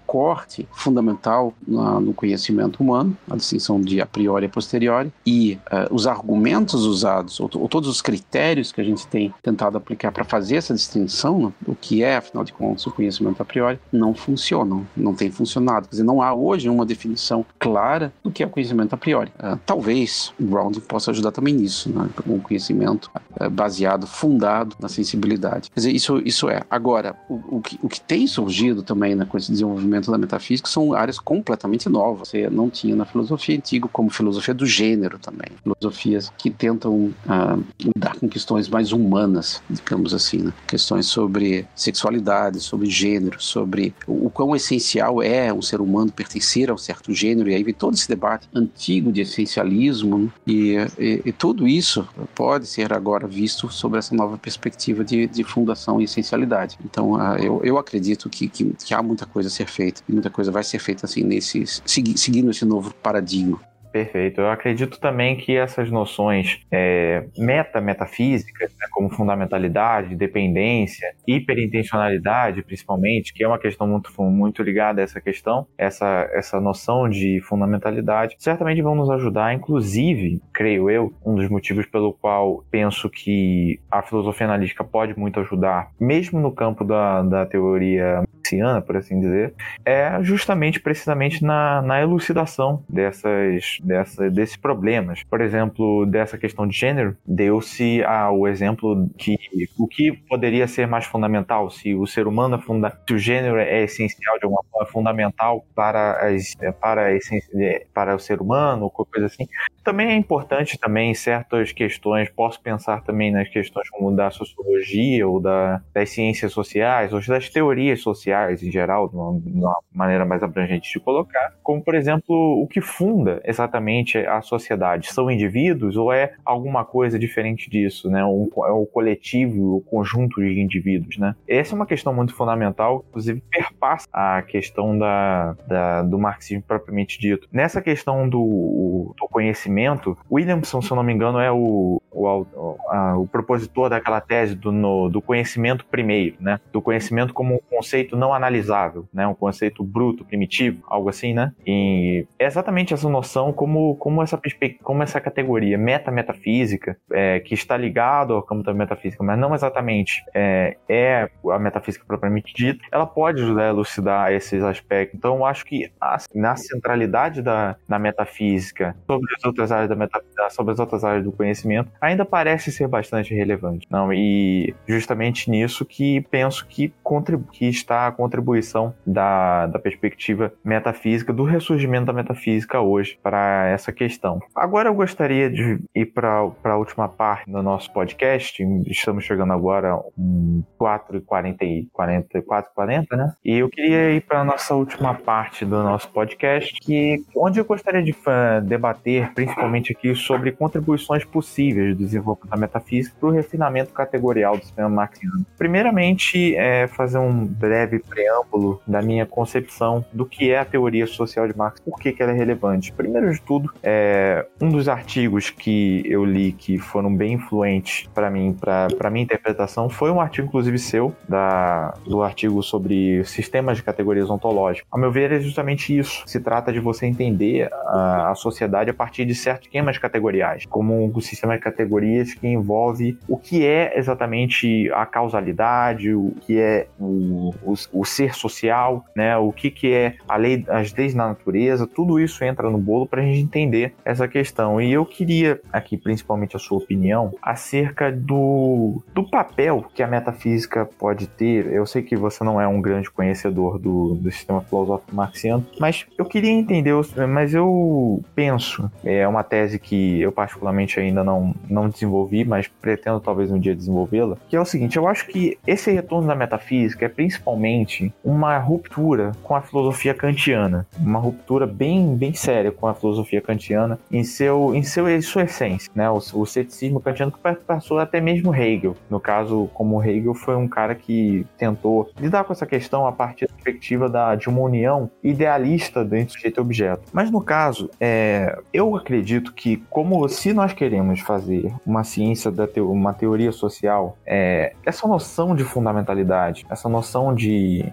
corte fundamental no conhecimento humano, a distinção de a priori e a posteriori, e os argumentos usados, ou todos os critérios que a gente tem tentado aplicar para fazer essa distinção, né, o que é, afinal de contas, o conhecimento a priori, não funcionam, não tem funcionado. Quer dizer, não há hoje uma definição clara do que é o conhecimento a priori. Talvez o Brown possa ajudar também nisso, né, um conhecimento baseado, fundado na sensibilidade. Quer dizer, isso é. Agora, o que tem surgido também, né, com esse desenvolvimento da metafísica são áreas completamente novas. Você não tinha na filosofia antiga, como filosofia do gênero também. Filosofias que tentam lidar com questões mais humanas, digamos assim, né? Questões sobre sexualidade, sobre gênero, sobre o quão essencial é um ser humano pertencer a um certo gênero, e aí vem todo esse debate antigo de essencialismo, né? E tudo isso pode ser agora visto sobre essa nova perspectiva de fundação e essencialidade. Então, eu acredito que há muita coisa a ser feita, e muita coisa vai ser feita assim, seguindo esse novo paradigma. Perfeito. Eu acredito também que essas noções metafísicas, né, como fundamentalidade, dependência, hiperintencionalidade, principalmente, que é uma questão muito ligada a essa questão, essa noção de fundamentalidade, certamente vão nos ajudar, inclusive, creio eu, um dos motivos pelo qual penso que a filosofia analítica pode muito ajudar, mesmo no campo da teoria marxiana, por assim dizer, é justamente, precisamente, na elucidação desses problemas. Por exemplo, dessa questão de gênero, deu-se o exemplo que o que poderia ser mais fundamental, se o ser humano se o gênero é essencial de alguma forma, é fundamental para o ser humano, qualquer coisa assim. Também é importante também certas questões, posso pensar também nas questões como da sociologia ou das ciências sociais, ou das teorias sociais em geral, de uma maneira mais abrangente de colocar, como por exemplo o que funda exatamente a sociedade, são indivíduos ou é alguma coisa diferente disso, né? É o coletivo, o conjunto de indivíduos, né? Essa é uma questão muito fundamental, inclusive perpassa a questão do marxismo propriamente dito. Nessa questão do conhecimento, Williamson, se eu não me engano, é o propositor daquela tese do conhecimento primeiro, né? Do conhecimento como um conceito não analisável, né? Um conceito bruto, primitivo, algo assim, né? E é exatamente essa noção como essa categoria meta-metafísica, que está ligado ao campo da metafísica, mas não exatamente é a metafísica propriamente dita, ela pode ajudar a elucidar esses aspectos. Então, eu acho que na centralidade da metafísica sobre as outras áreas sobre as outras áreas do conhecimento, ainda parece ser bastante relevante. Não, e justamente nisso que penso que está a contribuição da perspectiva metafísica, do ressurgimento da metafísica hoje para essa questão. Agora eu gostaria de ir para a última parte do nosso podcast, estamos chegando agora 4h40, né? E eu queria ir para a nossa última parte do nosso podcast, onde eu gostaria de debater principalmente aqui sobre contribuições possíveis do desenvolvimento da metafísica para o refinamento categorial do sistema marxiano. Primeiramente, fazer um breve preâmbulo da minha concepção do que é a teoria social de Marx, por que ela é relevante. Primeiro de tudo, um dos artigos que eu li que foram bem influentes para mim, para minha interpretação, foi um artigo, inclusive, seu, do artigo sobre sistemas de categorias ontológicas. A meu ver, é justamente isso. Se trata de você entender a sociedade a partir de certos esquemas categoriais, como um sistema de categorias que envolve o que é exatamente a causalidade, o que é o ser social, né? O que é a lei, as leis da natureza, tudo isso entra no bolo para a gente entender essa questão. E eu queria aqui principalmente a sua opinião acerca do papel que a metafísica pode ter. Eu sei que você não é um grande conhecedor do sistema filosófico marxiano, mas eu queria entender, mas eu penso, é uma tese que eu particularmente ainda não desenvolvi, mas pretendo talvez um dia desenvolvê-la, que é o seguinte: eu acho que esse retorno da metafísica é principalmente uma ruptura com a filosofia kantiana, uma ruptura bem, bem séria com a filosofia kantiana em sua essência, né? O ceticismo kantiano, que passou até mesmo Hegel, no caso, como Hegel foi um cara que tentou lidar com essa questão a partir da perspectiva de uma união idealista entre sujeito e objeto. Mas no caso, eu acredito que, como se nós queremos fazer uma ciência, uma teoria social, essa noção de fundamentalidade, essa noção de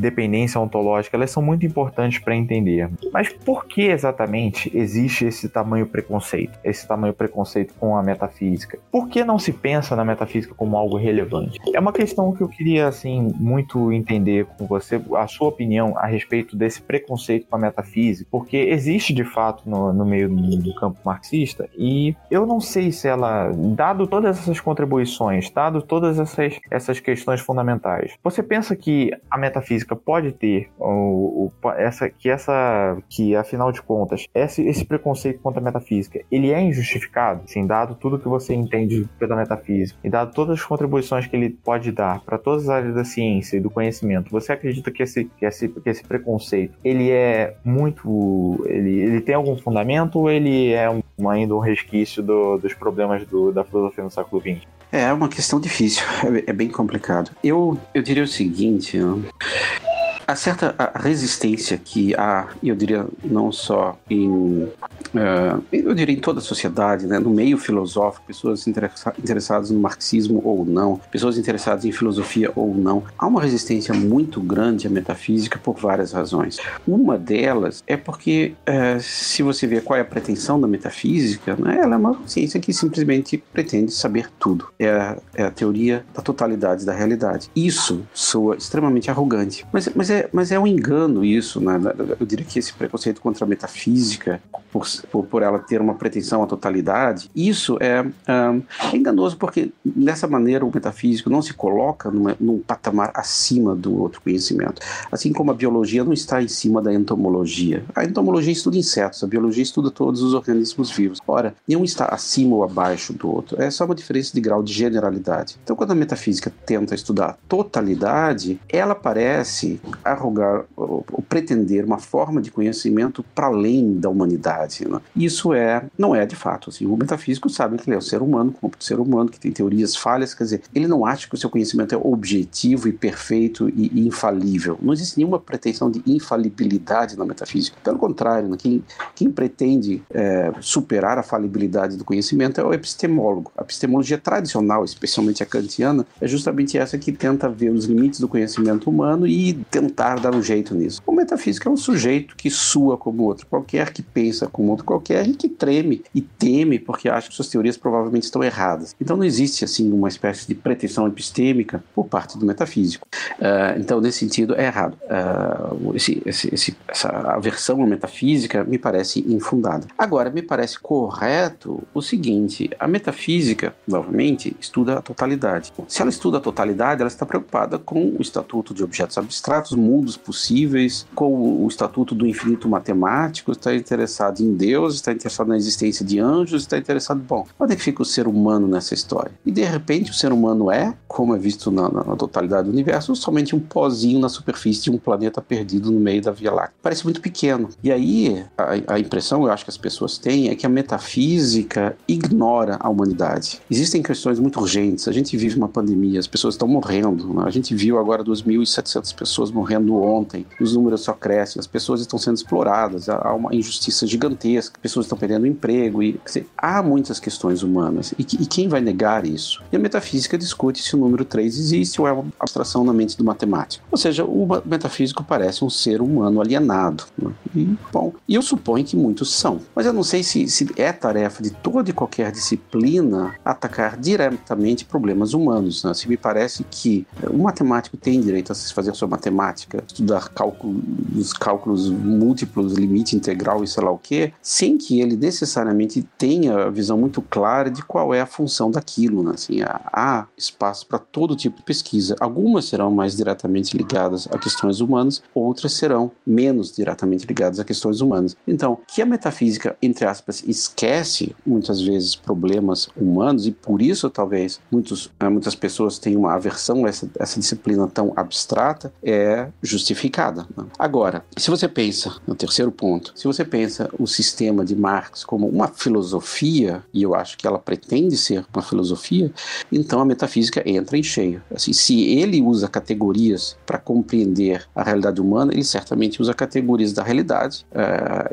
dependência ontológica, elas são muito importantes para entender. Mas por que exatamente existe esse tamanho preconceito com a metafísica? Por que não se pensa na metafísica como algo relevante? É uma questão que eu queria, assim, muito entender com você, a sua opinião a respeito desse preconceito com a metafísica, porque existe de fato no meio do campo marxista, e eu não sei se ela, dado todas essas contribuições, dado todas essas questões fundamentais, você pensa que a metafísica pode ter que afinal de contas esse preconceito contra a metafísica, ele é injustificado, assim, dado tudo que você entende pela metafísica e dado todas as contribuições que ele pode dar para todas as áreas da ciência e do conhecimento? Você acredita que esse preconceito, ele é muito, ele tem algum fundamento, ou ele é ainda um resquício dos problemas da filosofia no século XX? É uma questão difícil, é bem complicado. Eu diria o seguinte, né? A certa resistência que há, eu diria, não só em toda a sociedade, né? No meio filosófico, pessoas interessadas no marxismo ou não, pessoas interessadas em filosofia ou não, há uma resistência muito grande à metafísica por várias razões. Uma delas é porque, se você vê qual é a pretensão da metafísica, né? Ela é uma ciência que simplesmente pretende saber tudo. É a teoria da totalidade da realidade. Isso soa extremamente arrogante, mas é um engano isso, né? Eu diria que esse preconceito contra a metafísica, por ela ter uma pretensão à totalidade, isso é enganoso, porque dessa maneira o metafísico não se coloca num patamar acima do outro conhecimento. Assim como a biologia não está em cima da entomologia. A entomologia estuda insetos, a biologia estuda todos os organismos vivos. Ora, nenhum está acima ou abaixo do outro. É só uma diferença de grau de generalidade. Então, quando a metafísica tenta estudar a totalidade, ela parece arrogar ou pretender uma forma de conhecimento para além da humanidade, né? Isso não é de fato assim. O metafísico sabe que ele é um ser humano, como um ser humano que tem teorias falhas, quer dizer, ele não acha que o seu conhecimento é objetivo e perfeito e infalível. Não existe nenhuma pretensão de infalibilidade na metafísica. Pelo contrário, né? Quem pretende superar a falibilidade do conhecimento é o epistemólogo. A epistemologia tradicional, especialmente a kantiana, é justamente essa que tenta ver os limites do conhecimento humano e tentar dar um jeito nisso. O metafísico é um sujeito que sua como outro qualquer, que pensa como outro qualquer e que treme e teme porque acha que suas teorias provavelmente estão erradas. Então não existe assim uma espécie de pretensão epistêmica por parte do metafísico. Então, nesse sentido, é errado. Essa aversão à metafísica me parece infundada. Agora, me parece correto o seguinte: a metafísica, novamente, estuda a totalidade. Se ela estuda a totalidade, ela está preocupada com o estatuto de objetos abstratos, mundos possíveis, com o estatuto do infinito matemático, está interessado em Deus, está interessado na existência de anjos, está interessado, onde é que fica o ser humano nessa história? E de repente o ser humano como é visto na totalidade do universo, somente um pozinho na superfície de um planeta perdido no meio da Via Láctea. Parece muito pequeno. E aí a impressão, eu acho que as pessoas têm, é que a metafísica ignora a humanidade. Existem questões muito urgentes, a gente vive uma pandemia, as pessoas estão morrendo, né? A gente viu agora 2.700 pessoas morrendo morrendo ontem, os números só crescem, as pessoas estão sendo exploradas, há uma injustiça gigantesca, pessoas estão perdendo emprego, e, quer dizer, há muitas questões humanas, e quem vai negar isso? E a metafísica discute se o número 3 existe ou é uma abstração na mente do matemático. Ou seja, o metafísico parece um ser humano alienado, né? E eu suponho que muitos são, mas eu não sei se é tarefa de toda e qualquer disciplina atacar diretamente problemas humanos, né? Se me parece que o matemático tem direito a fazer a sua matemática, estudar cálculos múltiplos, limite integral e sei lá o quê, sem que ele necessariamente tenha a visão muito clara de qual é a função daquilo, né? Assim, há espaço para todo tipo de pesquisa. Algumas serão mais diretamente ligadas a questões humanas, outras serão menos diretamente ligadas a questões humanas. Então, que a metafísica, entre aspas, esquece muitas vezes problemas humanos, e por isso talvez muitas pessoas tenham uma aversão a essa disciplina tão abstrata, é justificada, né? Agora, se você pensa, no terceiro ponto, se você pensa o sistema de Marx como uma filosofia, e eu acho que ela pretende ser uma filosofia, então a metafísica entra em cheio. Assim, se ele usa categorias para compreender a realidade humana, ele certamente usa categorias da realidade,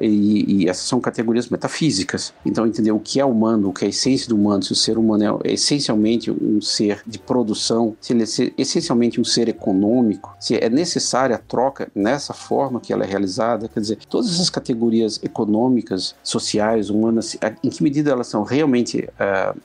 e essas são categorias metafísicas. Então, entender o que é humano, o que é a essência do humano, se o ser humano é essencialmente um ser de produção, se ele é essencialmente um ser econômico, se é necessária a troca nessa forma que ela é realizada, quer dizer, todas essas categorias econômicas, sociais, humanas, em que medida elas são realmente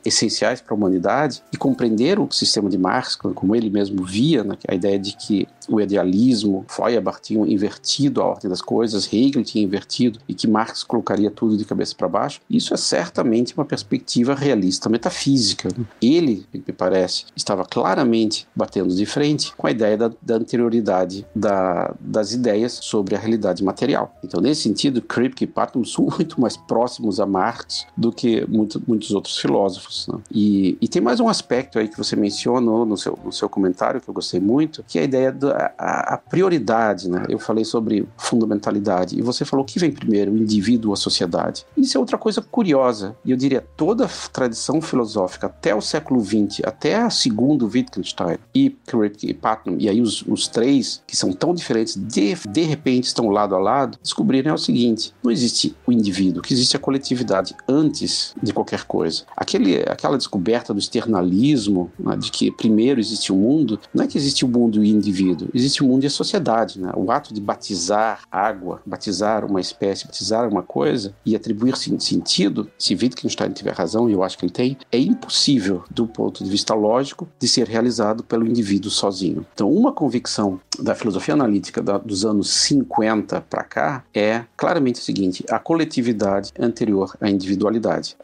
essenciais para a humanidade, e compreender o sistema de Marx, como ele mesmo via, né, a ideia de que o idealismo, Feuerbach tinham invertido a ordem das coisas, Hegel tinha invertido, e que Marx colocaria tudo de cabeça para baixo, isso é certamente uma perspectiva realista metafísica. Ele, me parece, estava claramente batendo de frente com a ideia da anterioridade das ideias sobre a realidade material. Então, nesse sentido, Kripke e Putnam são muito mais próximos a Marx do que muitos outros filósofos, né? E tem mais um aspecto aí que você mencionou no seu comentário, que eu gostei muito, que é a ideia da prioridade, né? Eu falei sobre fundamentalidade, e você falou que vem primeiro, o indivíduo ou a sociedade. Isso é outra coisa curiosa, e eu diria, toda a tradição filosófica até o século XX, até a segundo Wittgenstein e Kripke e Putnam, e aí os três, que são tão diferentes, de repente estão lado a lado, descobriram o seguinte: não existe o indivíduo, que existe a coletividade antes de qualquer coisa. Aquela descoberta do externalismo, né, de que primeiro existe o mundo, não é que existe o mundo e o indivíduo, existe o mundo e a sociedade, né? O ato de batizar água, batizar uma espécie, batizar uma coisa e atribuir sentido, se Wittgenstein tiver razão, e eu acho que ele tem, é impossível do ponto de vista lógico de ser realizado pelo indivíduo sozinho. Então, uma convicção da filosofia analítica dos anos 50 para cá é claramente o seguinte: a coletividade anterior à individualidade.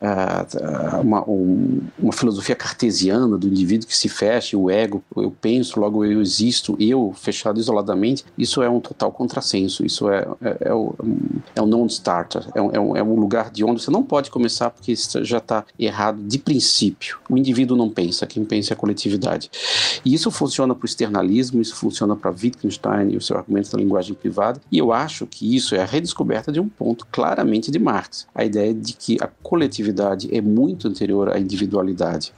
Uma filosofia cartesiana do indivíduo que se fecha, o ego, eu penso, logo eu existo, eu fechado isoladamente, isso é um total contrassenso, isso é um non-starter, é um lugar de onde você não pode começar porque já está errado de princípio. O indivíduo não pensa, quem pensa é a coletividade. E isso funciona para o externalismo, isso funciona para Wittgenstein e o seu argumento da linguagem privada, e eu acho que isso é a redescoberta de um ponto claramente de Marx, a ideia de que a coletividade é muito anterior à individualidade.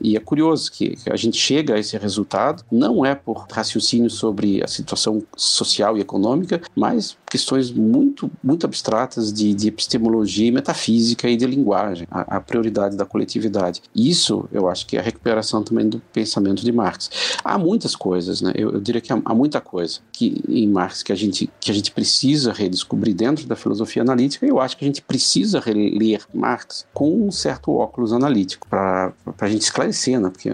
E é curioso que a gente chega a esse resultado, não é por raciocínio sobre a situação social e econômica, mas questões muito, muito abstratas de epistemologia e metafísica e de linguagem, a prioridade da coletividade. Isso, eu acho que é a recuperação também do pensamento de Marx. Há muitas coisas, né? Eu diria que há muita coisa que, em Marx, que a gente precisa redescobrir dentro da filosofia analítica, e eu acho que a gente precisa reler Marx com um certo óculos analítico, para a gente esclarecer, né? Porque,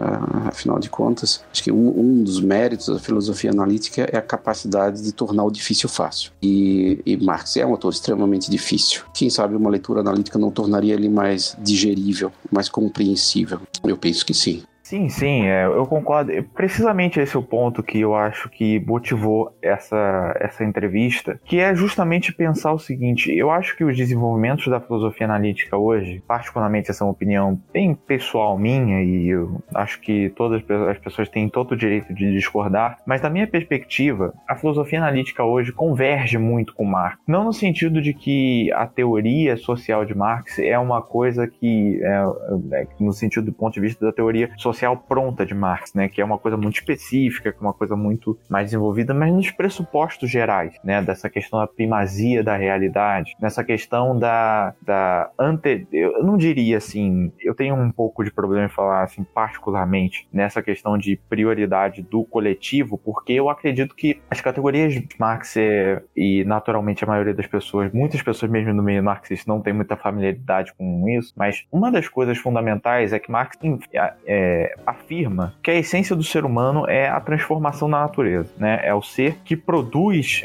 afinal de contas, acho que um dos méritos da filosofia analítica é a capacidade de tornar o difícil fácil. E Marx é um autor extremamente difícil. Quem sabe uma leitura analítica não tornaria ele mais digerível, mais compreensível? Eu penso que sim. Sim, eu concordo. Precisamente esse é o ponto que eu acho que motivou essa entrevista, que é justamente pensar o seguinte: eu acho que os desenvolvimentos da filosofia analítica hoje, particularmente essa é uma opinião bem pessoal minha, e eu acho que todas as pessoas têm todo o direito de discordar, mas da minha perspectiva, a filosofia analítica hoje converge muito com Marx. Não no sentido de que a teoria social de Marx é uma coisa que, no sentido do ponto de vista da teoria social social pronta de Marx, né, que é uma coisa muito específica, que é uma coisa muito mais desenvolvida, mas nos pressupostos gerais, né, dessa questão da primazia da realidade, nessa questão da eu não diria assim, eu tenho um pouco de problema em falar assim, particularmente nessa questão de prioridade do coletivo, porque eu acredito que as categorias de Marx e naturalmente a maioria das pessoas, muitas pessoas mesmo no meio marxista não tem muita familiaridade com isso, mas uma das coisas fundamentais é que Marx afirma que a essência do ser humano é a transformação da natureza, né? É o ser que produz,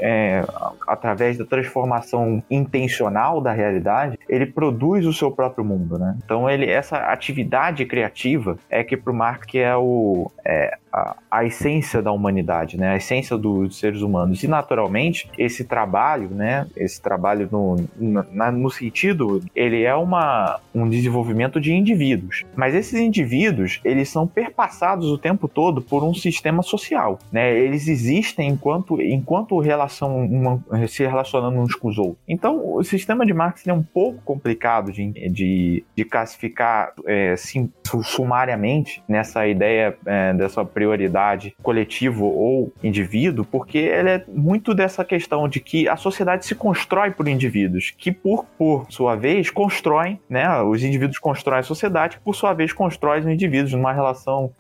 através da transformação intencional da realidade, ele produz o seu próprio mundo, né? Então essa atividade criativa é que para o Marx que é a essência da humanidade, né? A essência dos seres humanos. E, naturalmente, esse trabalho, né? Esse trabalho no sentido, ele é um desenvolvimento de indivíduos. Mas esses indivíduos, eles são perpassados o tempo todo por um sistema social, né? Eles existem enquanto se relacionando uns com os outros. Então, o sistema de Marx é um pouco complicado de classificar sumariamente nessa ideia dessa prioridade coletivo ou indivíduo, porque ela é muito dessa questão de que a sociedade se constrói por indivíduos, que por sua vez constroem, né? Os indivíduos constroem a sociedade, que por sua vez constroem os indivíduos numa relação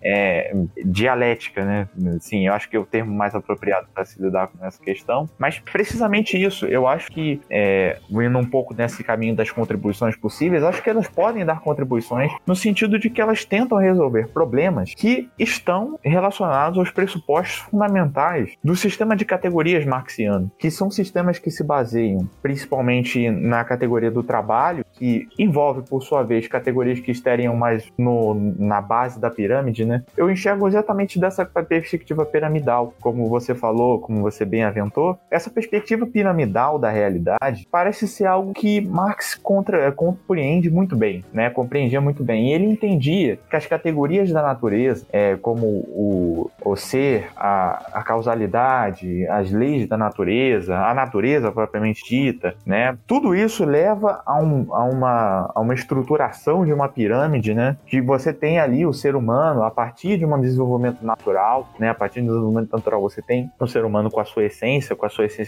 dialética, né? Sim, eu acho que é o termo mais apropriado para se lidar com essa questão, mas precisamente isso, eu acho que indo um pouco nesse caminho das contribuições possíveis, acho que elas podem dar contribuições no sentido de que elas tentam resolver problemas que estão relacionados aos pressupostos fundamentais do sistema de categorias marxiano, que são sistemas que se baseiam principalmente na categoria do trabalho, que envolve, por sua vez, categorias que estariam mais na base da pirâmide, né? Eu enxergo exatamente dessa perspectiva piramidal, como você falou, como você bem aventou. Essa perspectiva piramidal da realidade parece ser algo que Marx compreende muito bem, né? Compreendia muito bem. E ele entendia que as categorias da natureza, como o ser, a causalidade, as leis da natureza, a natureza propriamente dita, né? Tudo isso leva a uma estruturação de uma pirâmide, né? Que você tem ali o ser humano a partir de um desenvolvimento natural, né? A partir do desenvolvimento natural você tem o ser humano com a sua essência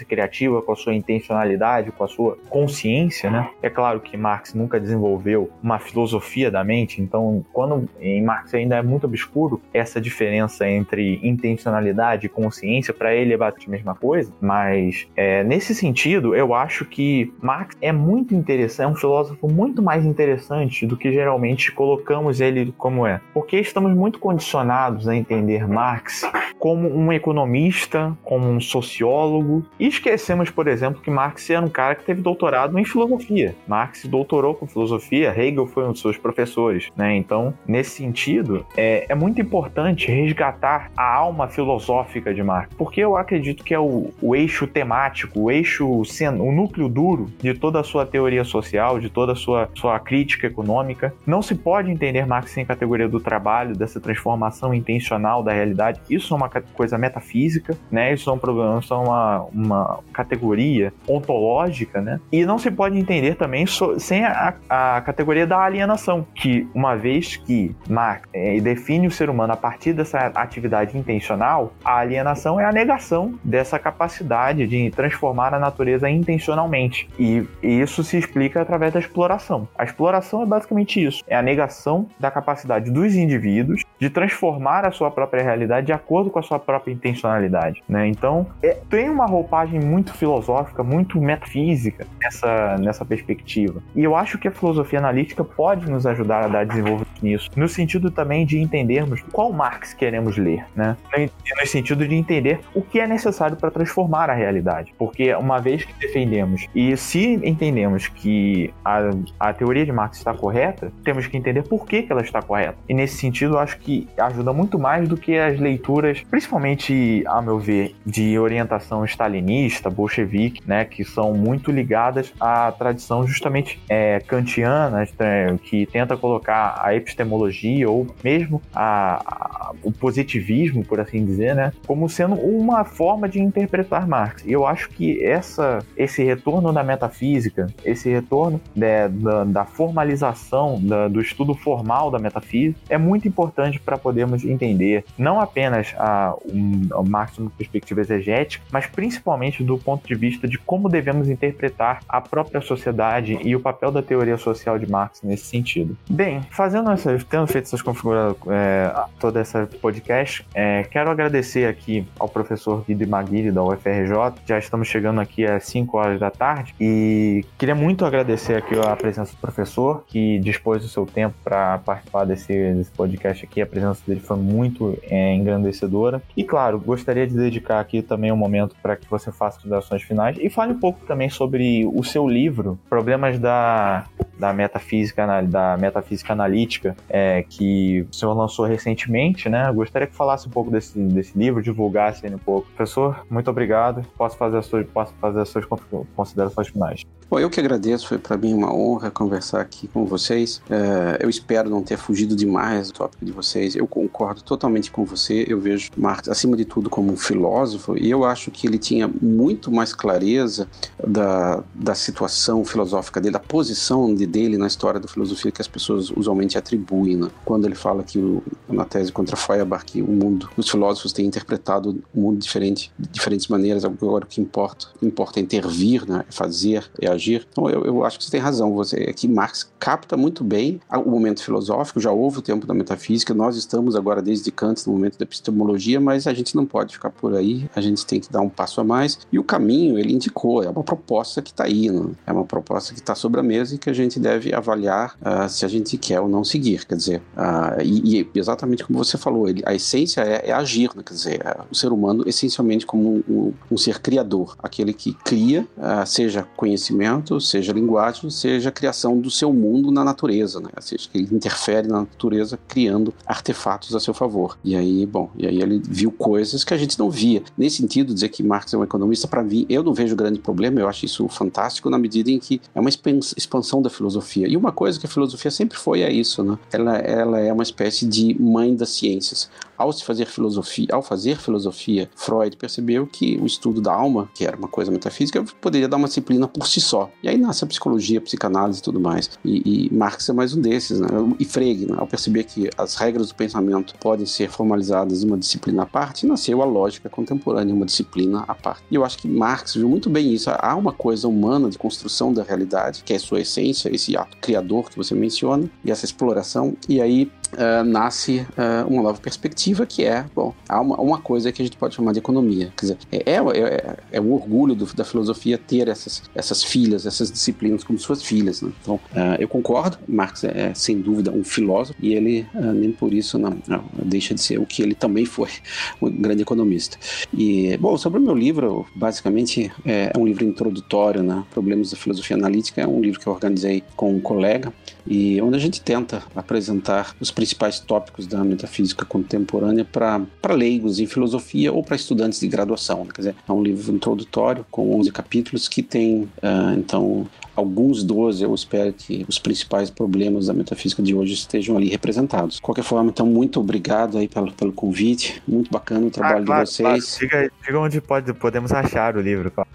criativa, com a sua intencionalidade, com a sua consciência, né? É claro que Marx nunca desenvolveu uma filosofia da mente, então quando em Marx ainda é muito obscuro essa diferença entre intencionalidade e consciência, para ele é basicamente a mesma coisa, mas nesse sentido eu acho que Marx é muito interessante, é um filósofo muito mais interessante do que geralmente colocamos ele como porque estamos muito condicionados a entender Marx como um economista, como um sociólogo, e esquecemos, por exemplo, que Marx era um cara que teve doutorado em filosofia. Marx doutorou com filosofia, Hegel foi um dos seus professores, né? Então, nesse sentido, é muito importante resgatar a alma filosófica de Marx, porque eu acredito que é o eixo temático, o núcleo duro de toda a sua teoria social, de toda a sua crítica econômica. Não se pode entender Marx sem categoria do trabalho, dessa transformação intencional da realidade. Isso é uma coisa metafísica, né? Isso é um problema, isso é uma categoria ontológica, né? E não se pode entender também sem a categoria da alienação, que uma vez que Marx define o ser humano a partir dessa atividade intencional, a alienação é a negação dessa capacidade de transformar a natureza intencionalmente. E isso se explica através da exploração. A exploração é basicamente isso. É a negação da capacidade dos indivíduos de transformar a sua própria realidade de acordo com a sua própria intencionalidade, né? Então, tem uma roupagem muito filosófica, muito metafísica nessa perspectiva. E eu acho que a filosofia analítica pode nos ajudar a dar desenvolvimento nisso, no sentido também de entendermos qual Marx queremos ler, né? No sentido de entender o que é necessário para transformar a realidade, porque uma vez que defendemos e se entendemos que a teoria de Marx está correta, temos que entender por que ela está correta, e nesse sentido eu acho que ajuda muito mais do que as leituras, principalmente, a meu ver, de orientação stalinista, bolchevique, né? Que são muito ligadas à tradição justamente kantiana, que tenta colocar a epistemologia ou mesmo o positivismo, por assim dizer, né, como sendo uma forma de interpretar Marx. E eu acho que esse retorno da metafísica, esse retorno da formalização do estudo formal da metafísica é muito importante para podermos entender não apenas o Marx numa perspectiva exegética, mas principalmente do ponto de vista de como devemos interpretar a própria sociedade e o papel da teoria social de Marx nesse sentido. Bem, tendo feito essas todo esse podcast, quero agradecer aqui ao professor Guido Imaguire da UFRJ. Já estamos chegando aqui às 5 horas da tarde e queria muito agradecer aqui a presença do professor, que dispôs do seu tempo para participar desse podcast aqui. A presença dele foi muito engrandecedora. E claro, gostaria de dedicar aqui também um momento para que você faça considerações finais e fale um pouco também sobre o seu livro, Problemas da Metafísica Analítica, que o senhor lançou recentemente, né? Eu gostaria que falasse um pouco desse livro, divulgasse ele um pouco. Professor, muito obrigado. Posso fazer as suas considerações finais. Bom, eu que agradeço. Foi para mim uma honra conversar aqui com vocês. Eu espero não ter fugido demais do tópico de vocês. Eu concordo totalmente com você. Eu vejo Marx, acima de tudo, como um filósofo, e eu acho que ele tinha muito mais clareza da situação filosófica dele, da posição dele na história da filosofia que as pessoas usualmente atribuem, né? Quando ele fala que na tese contra Feuerbach que os filósofos têm interpretado o mundo de diferentes maneiras, agora o que importa é intervir, né? É fazer, é agir. Então eu acho que você tem razão, é que Marx capta muito bem o momento filosófico. Já houve o tempo da metafísica, nós estamos agora desde Kant no momento da epistemologia, mas a gente não pode ficar por aí, a gente tem que dar um passo a mais, e o caminho ele indicou, é uma proposta que está aí, né? É uma proposta que está sobre a mesa e que a gente deve avaliar se a gente quer ou não seguir, quer dizer, e exatamente como você falou, a essência é agir, né? Quer dizer, o ser humano essencialmente como um ser criador, aquele que cria, seja conhecimento, seja linguagem, seja a criação do seu mundo na natureza, né? Ou seja, que ele interfere na natureza criando artefatos a seu favor. E aí ele viu coisas que a gente não via. Nesse sentido, dizer que Marx é um economista, para mim, eu não vejo grande problema, eu acho isso fantástico na medida em que é uma expansão da filosofia. E uma coisa que a filosofia sempre foi é isso, né? Ela é uma espécie de mãe das ciências. Ao fazer filosofia, Freud percebeu que o estudo da alma, que era uma coisa metafísica, poderia dar uma disciplina por si só. E aí nasce a psicologia, a psicanálise e tudo mais. E Marx é mais um desses, né? E Frege, né? Ao perceber que as regras do pensamento podem ser formalizadas em uma disciplina à parte, nasceu a lógica contemporânea, uma disciplina à parte. E eu acho que Marx viu muito bem isso. Há uma coisa humana de construção da realidade, que é sua essência, esse ato criador que você menciona, e essa exploração. E aí nasce uma nova perspectiva que é, bom, há uma coisa que a gente pode chamar de economia. Quer dizer, é um orgulho da filosofia ter essas filhas, essas disciplinas como suas filhas, né? Então, eu concordo, Marx é sem dúvida um filósofo e ele nem por isso não deixa de ser o que ele também foi, um grande economista. E, bom, sobre o meu livro, basicamente é um livro introdutório, né? Problemas da Filosofia Analítica, é um livro que eu organizei com um colega e onde a gente tenta apresentar os principais tópicos da metafísica contemporânea para leigos em filosofia ou para estudantes de graduação. Quer dizer, é um livro introdutório com 11 capítulos que tem, então, alguns 12, eu espero que os principais problemas da metafísica de hoje estejam ali representados. De qualquer forma, então, muito obrigado aí pelo convite, muito bacana o trabalho de vocês. Claro. Diga onde podemos achar o livro, Paulo.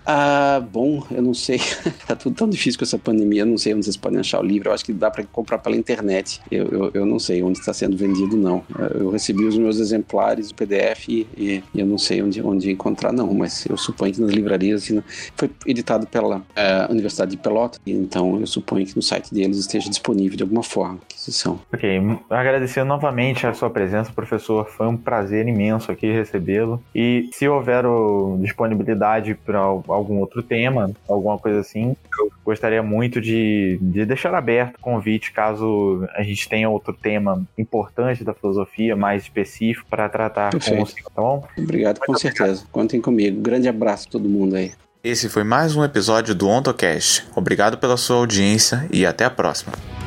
Bom, eu não sei, tá tudo tão difícil com essa pandemia, eu não sei onde vocês podem achar o livro, eu acho que dá para comprar pela internet, eu não sei onde está sendo vendido, não. Eu recebi os meus exemplares do PDF e eu não sei onde encontrar, não, mas eu suponho que nas livrarias, assim, foi editado pela Universidade de Pelotas, então eu suponho que no site deles esteja disponível de alguma forma. Ok, agradecendo novamente a sua presença, professor, foi um prazer imenso aqui recebê-lo, e se houver disponibilidade para algum outro tema, alguma coisa assim, eu gostaria muito de deixar aberto o convite caso a gente tenha outro tema importante da filosofia, mais específico para tratar. Perfeito. Com o senhor, tá bom? Obrigado, com certeza. Contem comigo. Grande abraço a todo mundo aí. Esse foi mais um episódio do OntoCast. Obrigado pela sua audiência e até a próxima.